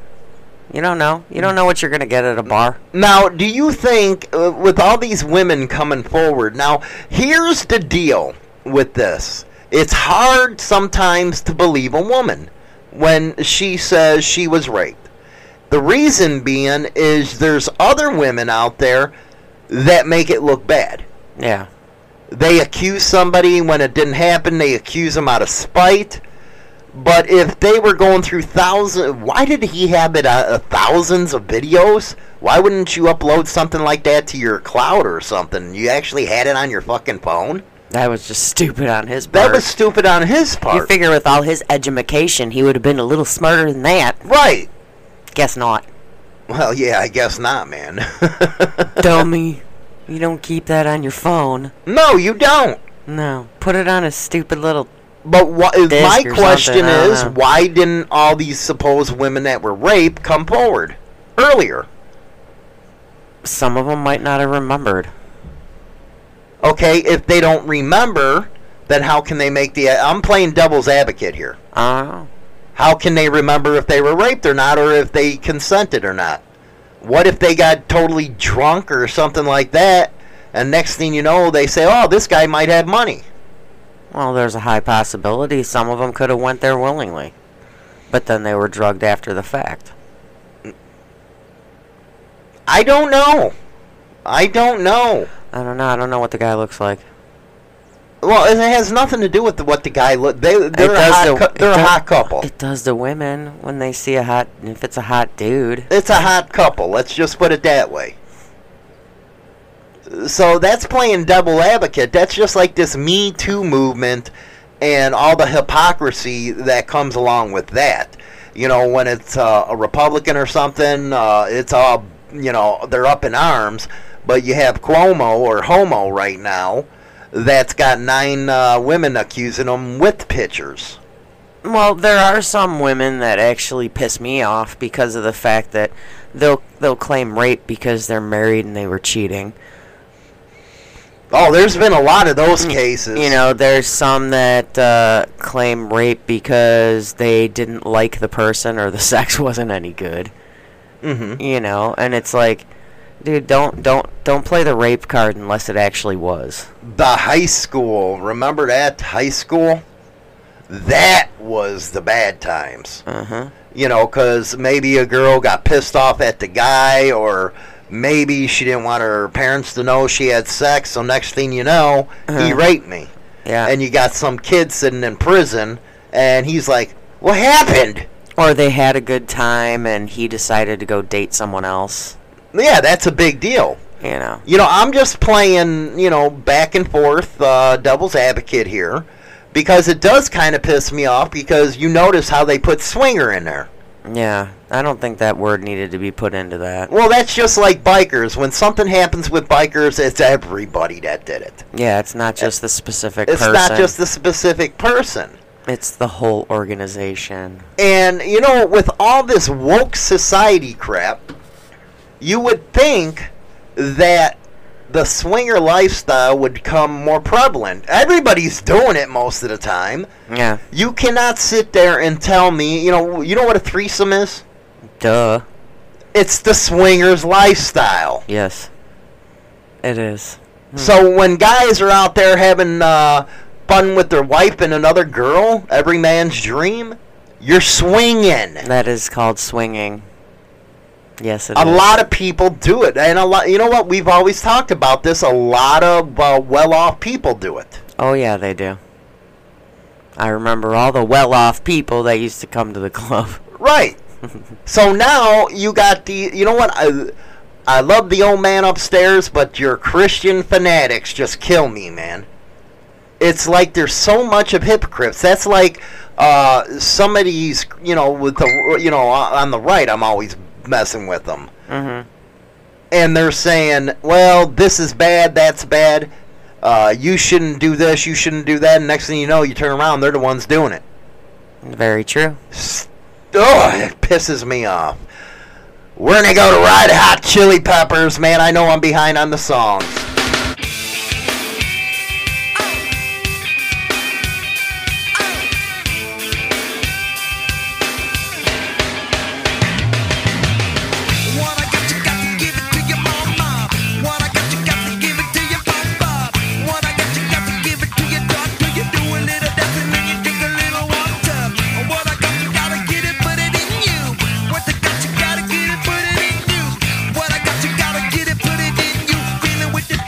You don't know. You don't know what you're gonna get at a bar. Now, do you think uh, with all these women coming forward? Now, here's the deal with this: it's hard sometimes to believe a woman when she says she was raped. The reason being is there's other women out there that make it look bad. Yeah. They accuse somebody when it didn't happen. They accuse them out of spite. But if they were going through thousands, why did he have it uh, thousands of videos? Why wouldn't you upload something like that to your cloud or something? You actually had it on your fucking phone? That was just stupid on his part. That was stupid on his part. You figure with all his edumacation, he would have been a little smarter than that. Right. Guess not. Well, yeah, I guess not, man. Dummy. You don't keep that on your phone. No, you don't. No. Put it on a stupid little But what, my question is, why didn't all these supposed women that were raped come forward earlier? Some of them might not have remembered. Okay, if they don't remember, then how can they make the... I'm playing devil's advocate here. Oh. How can they remember if they were raped or not, or if they consented or not? What if they got totally drunk or something like that, and next thing you know, they say, oh, this guy might have money. Well, there's a high possibility some of them could have went there willingly, but then they were drugged after the fact. I don't know. I don't know. I don't know. I don't know what the guy looks like. Well, it has nothing to do with the, what the guy look. They they're, a hot, the, cu- they're does, a hot couple. It does to women when they see a hot. If it's a hot dude, it's a hot couple. Let's just put it that way. So that's playing double advocate. That's just like this Me Too movement and all the hypocrisy that comes along with that. You know, when it's uh, a Republican or something, uh, it's all, you know, they're up in arms. But you have Cuomo or Homo right now that's got nine uh, women accusing him with pictures. Well, there are some women that actually piss me off because of the fact that they'll they'll claim rape because they're married and they were cheating. Oh, there's been a lot of those cases. You know, there's some that uh, claim rape because they didn't like the person or the sex wasn't any good. Mm-hmm. You know, and it's like, dude, don't don't don't play the rape card unless it actually was. The high school, remember that high school? That was the bad times. Uh-huh. You know, because maybe a girl got pissed off at the guy, or maybe she didn't want her parents to know she had sex, so next thing you know, uh-huh. he raped me. Yeah. And you got some kid sitting in prison, and he's like, what happened? Or they had a good time, and he decided to go date someone else. Yeah, that's a big deal. You know. You know, I'm just playing, you know, back and forth, uh, devil's advocate here, because it does kind of piss me off, because you notice how they put swinger in there. Yeah, I don't think that word needed to be put into that. Well, that's just like bikers. When something happens with bikers, it's everybody that did it. Yeah, it's not just the specific it's person. It's not just the specific person. It's the whole organization. And, you know, with all this woke society crap, you would think that the swinger lifestyle would come more prevalent. Everybody's doing it most of the time. Yeah. You cannot sit there and tell me, you know, you know what a threesome is? Duh. It's the swinger's lifestyle. Yes. It is. Hmm. So when guys are out there having uh, fun with their wife and another girl, every man's dream, you're swinging. That is called swinging. Yes, it a is. A lot of people do it, and a lot. You know what? We've always talked about this. A lot of uh, well-off people do it. Oh yeah, they do. I remember all the well-off people that used to come to the club. Right. So now you got the. You know what? I, I love the old man upstairs, but your Christian fanatics just kill me, man. It's like there's so much of hypocrites. That's like uh, somebody's. You know, with the. You know, on the right, I'm always messing with them. Mm-hmm. And they're saying, well, this is bad, that's bad, uh, you shouldn't do this, you shouldn't do that, and next thing you know, you turn around, they're the ones doing it. Very true. Oh, it pisses me off. We're gonna go to Red Hot Chili Peppers, man. I know I'm behind on the songs. With the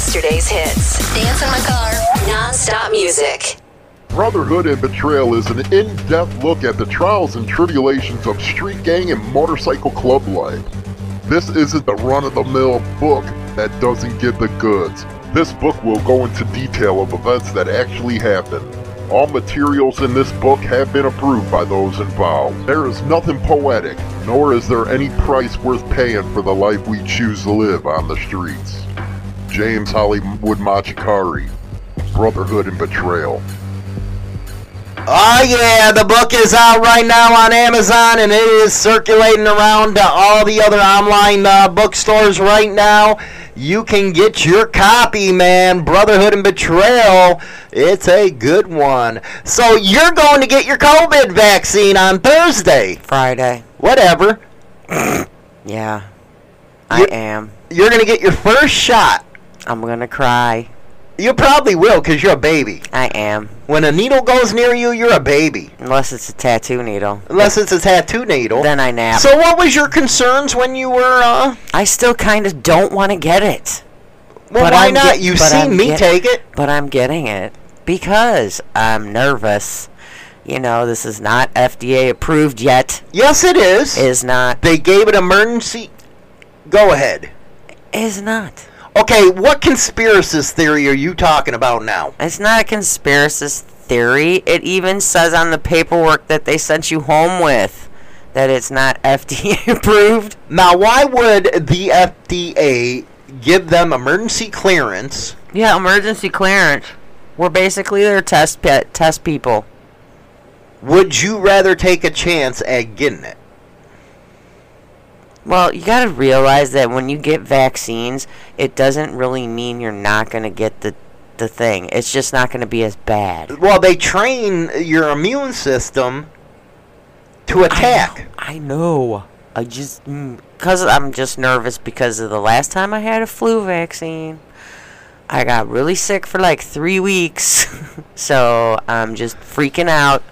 yesterday's hits. Dance in my car, non-stop music. Brotherhood and Betrayal is an in-depth look at the trials and tribulations of street gang and motorcycle club life. This isn't the run-of-the-mill book that doesn't give the goods. This book will go into detail of events that actually happened. All materials in this book have been approved by those involved. There is nothing poetic, nor is there any price worth paying for the life we choose to live on the streets. James Hollywood Machikari, Brotherhood and Betrayal. Oh yeah, the book is out right now on Amazon, and it is circulating around to all the other online uh, bookstores right now. You can get your copy, man. Brotherhood and Betrayal. It's a good one. So you're going to get your COVID vaccine on Thursday. Friday. Whatever. Yeah, I you're, am. You're going to get your first shot. I'm going to cry. You probably will, because you're a baby. I am. When a needle goes near you, you're a baby. Unless it's a tattoo needle. Unless it's a tattoo needle. Then I nap. So what was your concerns when you were, uh... I still kind of don't want to get it. Well, but why I'm not? Get, You've seen I'm me get, take it. But I'm getting it. Because I'm nervous. You know, this is not F D A approved yet. Yes, it is. Is not. They gave it emergency... Go ahead. Is not. Okay, what conspiracist theory are you talking about now? It's not a conspiracist theory. It even says on the paperwork that they sent you home with that it's not F D A approved. Now, why would the F D A give them emergency clearance? Yeah, emergency clearance. We're basically their test pe- test people. Would you rather take a chance at getting it? Well, you got to realize that when you get vaccines, it doesn't really mean you're not going to get the, the thing. It's just not going to be as bad. Well, they train your immune system to attack. I know. I, know. I just... Because I'm just nervous because of the last time I had a flu vaccine. I got really sick for like three weeks. So I'm just freaking out.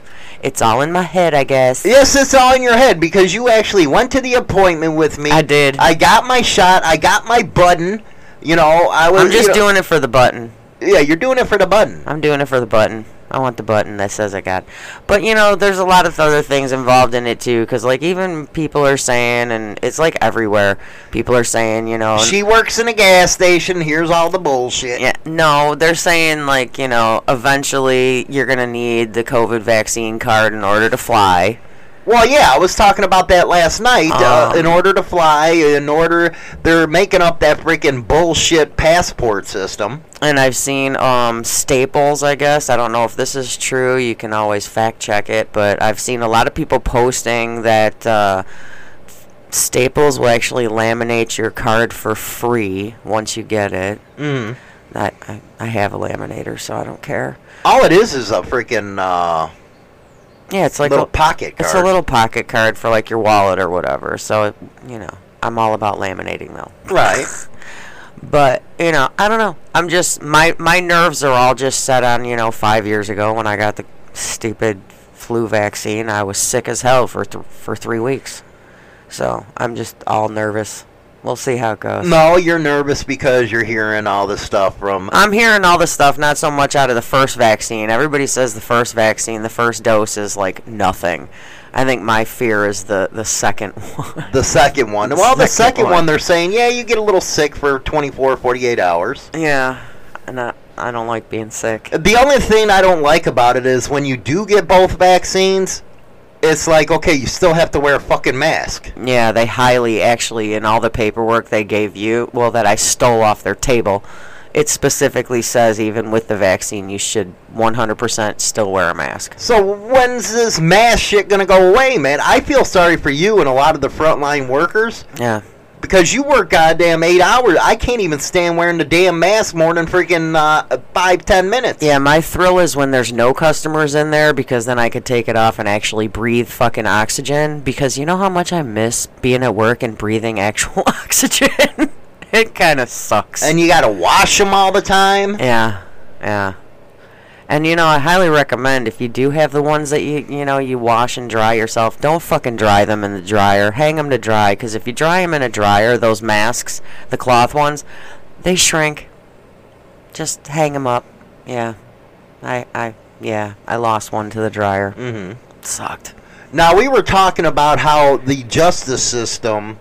It's all in my head, I guess. Yes, it's all in your head because you actually went to the appointment with me. I did. I got my shot. I got my button. You know, I was... I'm just you know, doing it for the button. Yeah, you're doing it for the button. I'm doing it for the button. I want the button that says I got it. But, you know, there's a lot of other things involved in it, too, because, like, even people are saying, and it's, like, everywhere, people are saying, you know... She works in a gas station. Here's all the bullshit. Yeah, no, they're saying, like, you know, eventually you're going to need the COVID vaccine card in order to fly. Well, yeah, I was talking about that last night. Um, uh, in order to fly, in order... They're making up that freaking bullshit passport system. And I've seen um, Staples, I guess. I don't know if this is true. You can always fact-check it. But I've seen a lot of people posting that uh, Staples will actually laminate your card for free once you get it. Mm. I, I, I have a laminator, so I don't care. All it is is a freaking... Uh Yeah, it's like little a little pocket card. It's a little pocket card for, like, your wallet or whatever. So, it, you know, I'm all about laminating, though. Right. But, you know, I don't know. I'm just, my, my nerves are all just set on, you know, five years ago when I got the stupid flu vaccine. I was sick as hell for th- for three weeks. So, I'm just all nervous. We'll see how it goes. No, you're nervous because you're hearing all this stuff from... I'm hearing all this stuff, not so much out of the first vaccine. Everybody says the first vaccine, the first dose is like nothing. I think my fear is the, the second one. The second one. Well, the second one, they're saying, yeah, you get a little sick for twenty-four, forty-eight hours. Yeah, and I, I don't like being sick. The only thing I don't like about it is when you do get both vaccines... It's like, okay, you still have to wear a fucking mask. Yeah, they highly, actually, in all the paperwork they gave you, well, that I stole off their table, it specifically says even with the vaccine you should one hundred percent still wear a mask. So when's this mask shit going to go away, man? I feel sorry for you and a lot of the frontline workers. Yeah. Because you work goddamn eight hours. I can't even stand wearing the damn mask more than freaking uh, five, ten minutes. Yeah, my thrill is when there's no customers in there because then I could take it off and actually breathe fucking oxygen. Because you know how much I miss being at work and breathing actual oxygen? It kind of sucks. And you got to wash them all the time? Yeah, yeah. And, you know, I highly recommend if you do have the ones that, you you know, you wash and dry yourself, don't fucking dry them in the dryer. Hang them to dry, because if you dry them in a dryer, those masks, the cloth ones, they shrink. Just hang them up. Yeah. I, I, yeah, I lost one to the dryer. Mm-hmm. Sucked. Now, we were talking about how the justice system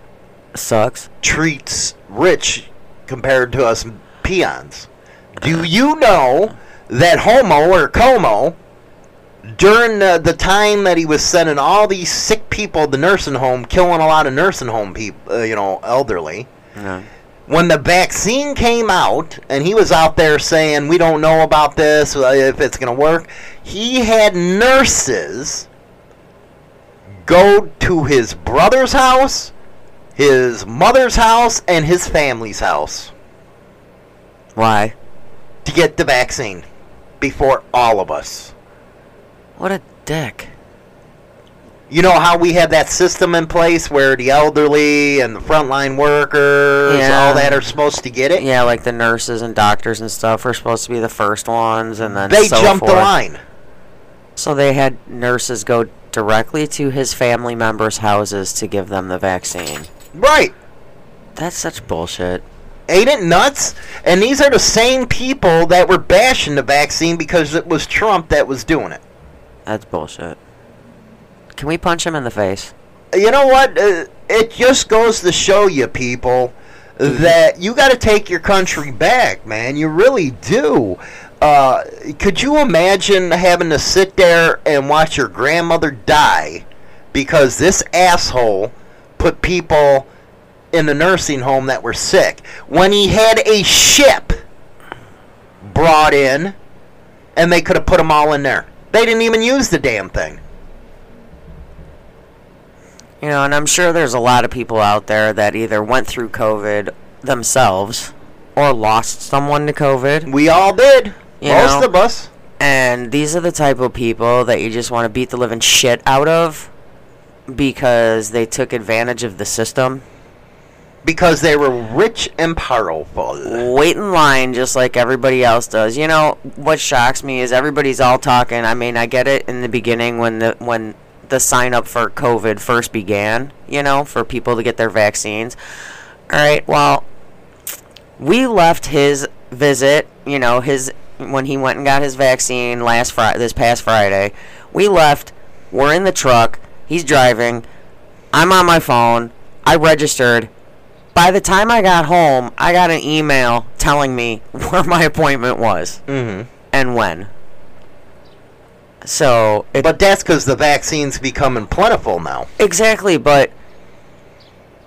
sucks, treats rich compared to us peons. Do you know that Homo, or Cuomo, during the, the time that he was sending all these sick people to the nursing home, killing a lot of nursing home people, uh, you know, elderly, yeah. when the vaccine came out, and he was out there saying, we don't know about this, if it's going to work, he had nurses go to his brother's house, his mother's house, and his family's house. Why? To get the vaccine before all of us. What a dick. You know how we have that system in place where the elderly and the frontline workers, yeah. all that are supposed to get it? Yeah, like the nurses and doctors and stuff are supposed to be the first ones, and then They so jumped forth. the line. So they had nurses go directly to his family members' houses to give them the vaccine. Right. That's such bullshit. Ain't it nuts? And these are the same people that were bashing the vaccine because it was Trump that was doing it. That's bullshit. Can we punch him in the face? You know what? Uh, it just goes to show you people mm-hmm. that you got to take your country back, man. You really do. Uh, could you imagine having to sit there and watch your grandmother die because this asshole put people in the nursing home that were sick when he had a ship brought in and they could have put them all in there? They didn't even use the damn thing. You know, and I'm sure there's a lot of people out there that either went through COVID themselves or lost someone to COVID. We all did. You Most know? of us. And these are the type of people that you just want to beat the living shit out of because they took advantage of the system. Because they were rich and powerful. Wait in line just like everybody else does. You know, what shocks me is everybody's all talking. I mean, I get it in the beginning when the when the sign up for COVID first began, you know, for people to get their vaccines. All right, well, we left his visit, you know, his when he went and got his vaccine last Friday, this past Friday. We left. We're in the truck. He's driving. I'm on my phone. I registered. By the time I got home, I got an email telling me where my appointment was mm-hmm. and when. So, it, but that's because the vaccine's becoming plentiful now. Exactly, but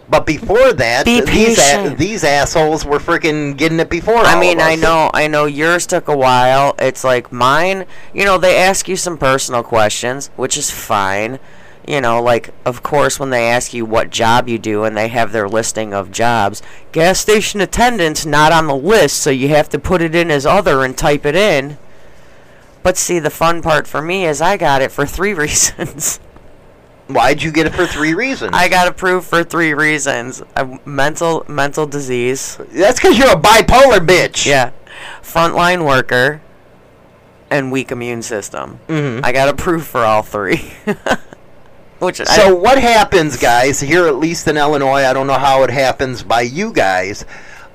but before that, be these a, these assholes were freaking getting it before. I all mean, of us. I know, I know, yours took a while. It's like mine. You know, they ask you some personal questions, which is fine. You know, like, of course, when they ask you what job you do and they have their listing of jobs, gas station attendant's not on the list, so you have to put it in as other and type it in. But see, the fun part for me is I got it for three reasons. Why'd you get it for three reasons? I got approved for three reasons. Uh, mental mental disease. That's because you're a bipolar bitch. Yeah. Frontline worker and weak immune system. Mm-hmm. I got approved for all three. Which is, so what happens, guys, here at least in Illinois, I don't know how it happens by you guys,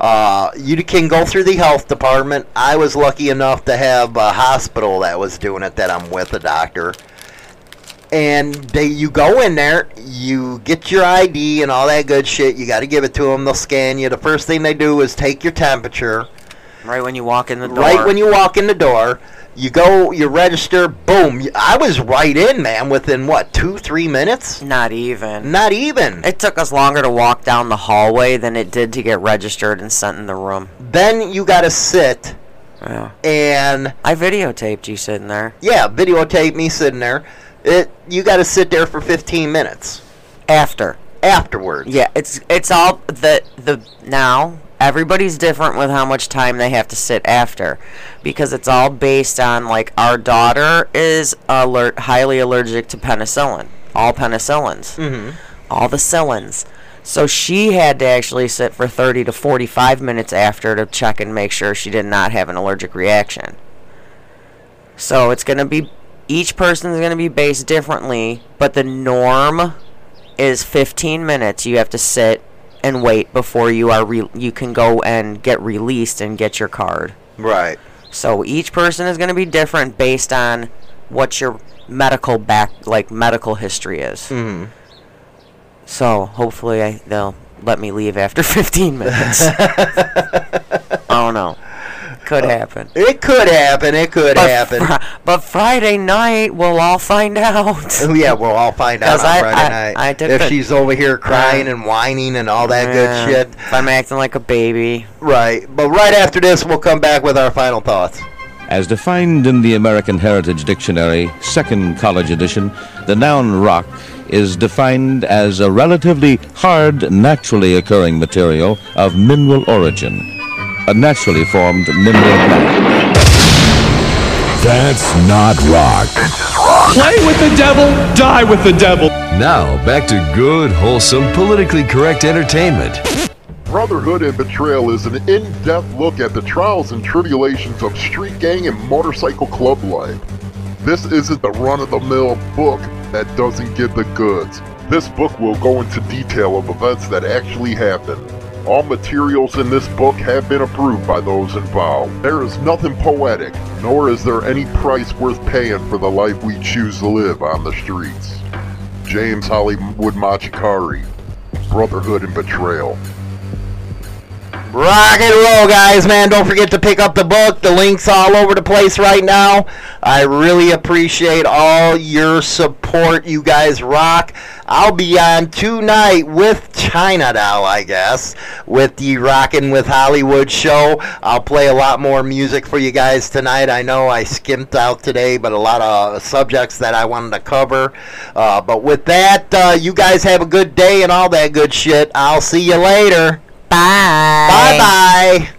uh, you can go through the health department. I was lucky enough to have a hospital that was doing it that I'm with, a doctor. And they, you go in there, you get your I D and all that good shit. You got to give it to them. They'll scan you. The first thing they do is take your temperature. Right when you walk in the door. Right when you walk in the door. You go, you register, boom. I was right in, man, within, what, two, three minutes? Not even. Not even. It took us longer to walk down the hallway than it did to get registered and sent in the room. Then you got to sit. Yeah. And I videotaped you sitting there. Yeah, videotaped me sitting there. It, you got to sit there for fifteen minutes. After. Afterwards. Yeah, it's it's all the the now. Everybody's different with how much time they have to sit after, because it's all based on, like, our daughter is alert, highly allergic to penicillin, all penicillins, mm-hmm. all the cillins. So she had to actually sit for thirty to forty-five minutes after to check and make sure she did not have an allergic reaction. So it's going to be, each person is going to be based differently, but the norm is fifteen minutes you have to sit and wait before you are re- you can go and get released and get your card. Right. So each person is going to be different based on what your medical back like medical history is. Mm-hmm. So hopefully I, they'll let me leave after fifteen minutes. I don't know. Could uh, happen. It could happen. It could but happen. Fr- but Friday night, we'll all find out. Yeah, we'll all find out on I, Friday I, night. I, I did if the, she's over here crying uh, and whining and all that uh, good shit. If I'm acting like a baby. Right. But right after this, we'll come back with our final thoughts. As defined in the American Heritage Dictionary, second college edition, the noun rock is defined as a relatively hard, naturally occurring material of mineral origin. A naturally formed mineral matter. That's not rock. This is rock. Play with the devil, die with the devil. Now, back to good, wholesome, politically correct entertainment. Brotherhood and Betrayal is an in-depth look at the trials and tribulations of street gang and motorcycle club life. This isn't the run-of-the-mill book that doesn't give the goods. This book will go into detail of events that actually happened. All materials in this book have been approved by those involved. There is nothing poetic, nor is there any price worth paying for the life we choose to live on the streets. James Hollywood Machikari, Brotherhood and Betrayal. Rock and roll, guys, man. Don't forget to pick up the book. The link's all over the place right now. I really appreciate all your support. You guys rock. I'll be on tonight with China Doll, I guess, with the Rockin' with Hollywood show. I'll play a lot more music for you guys tonight. I know I skimped out today, but a lot of subjects that I wanted to cover. Uh, but with that, uh, you guys have a good day and all that good shit. I'll see you later. Bye. Bye-bye.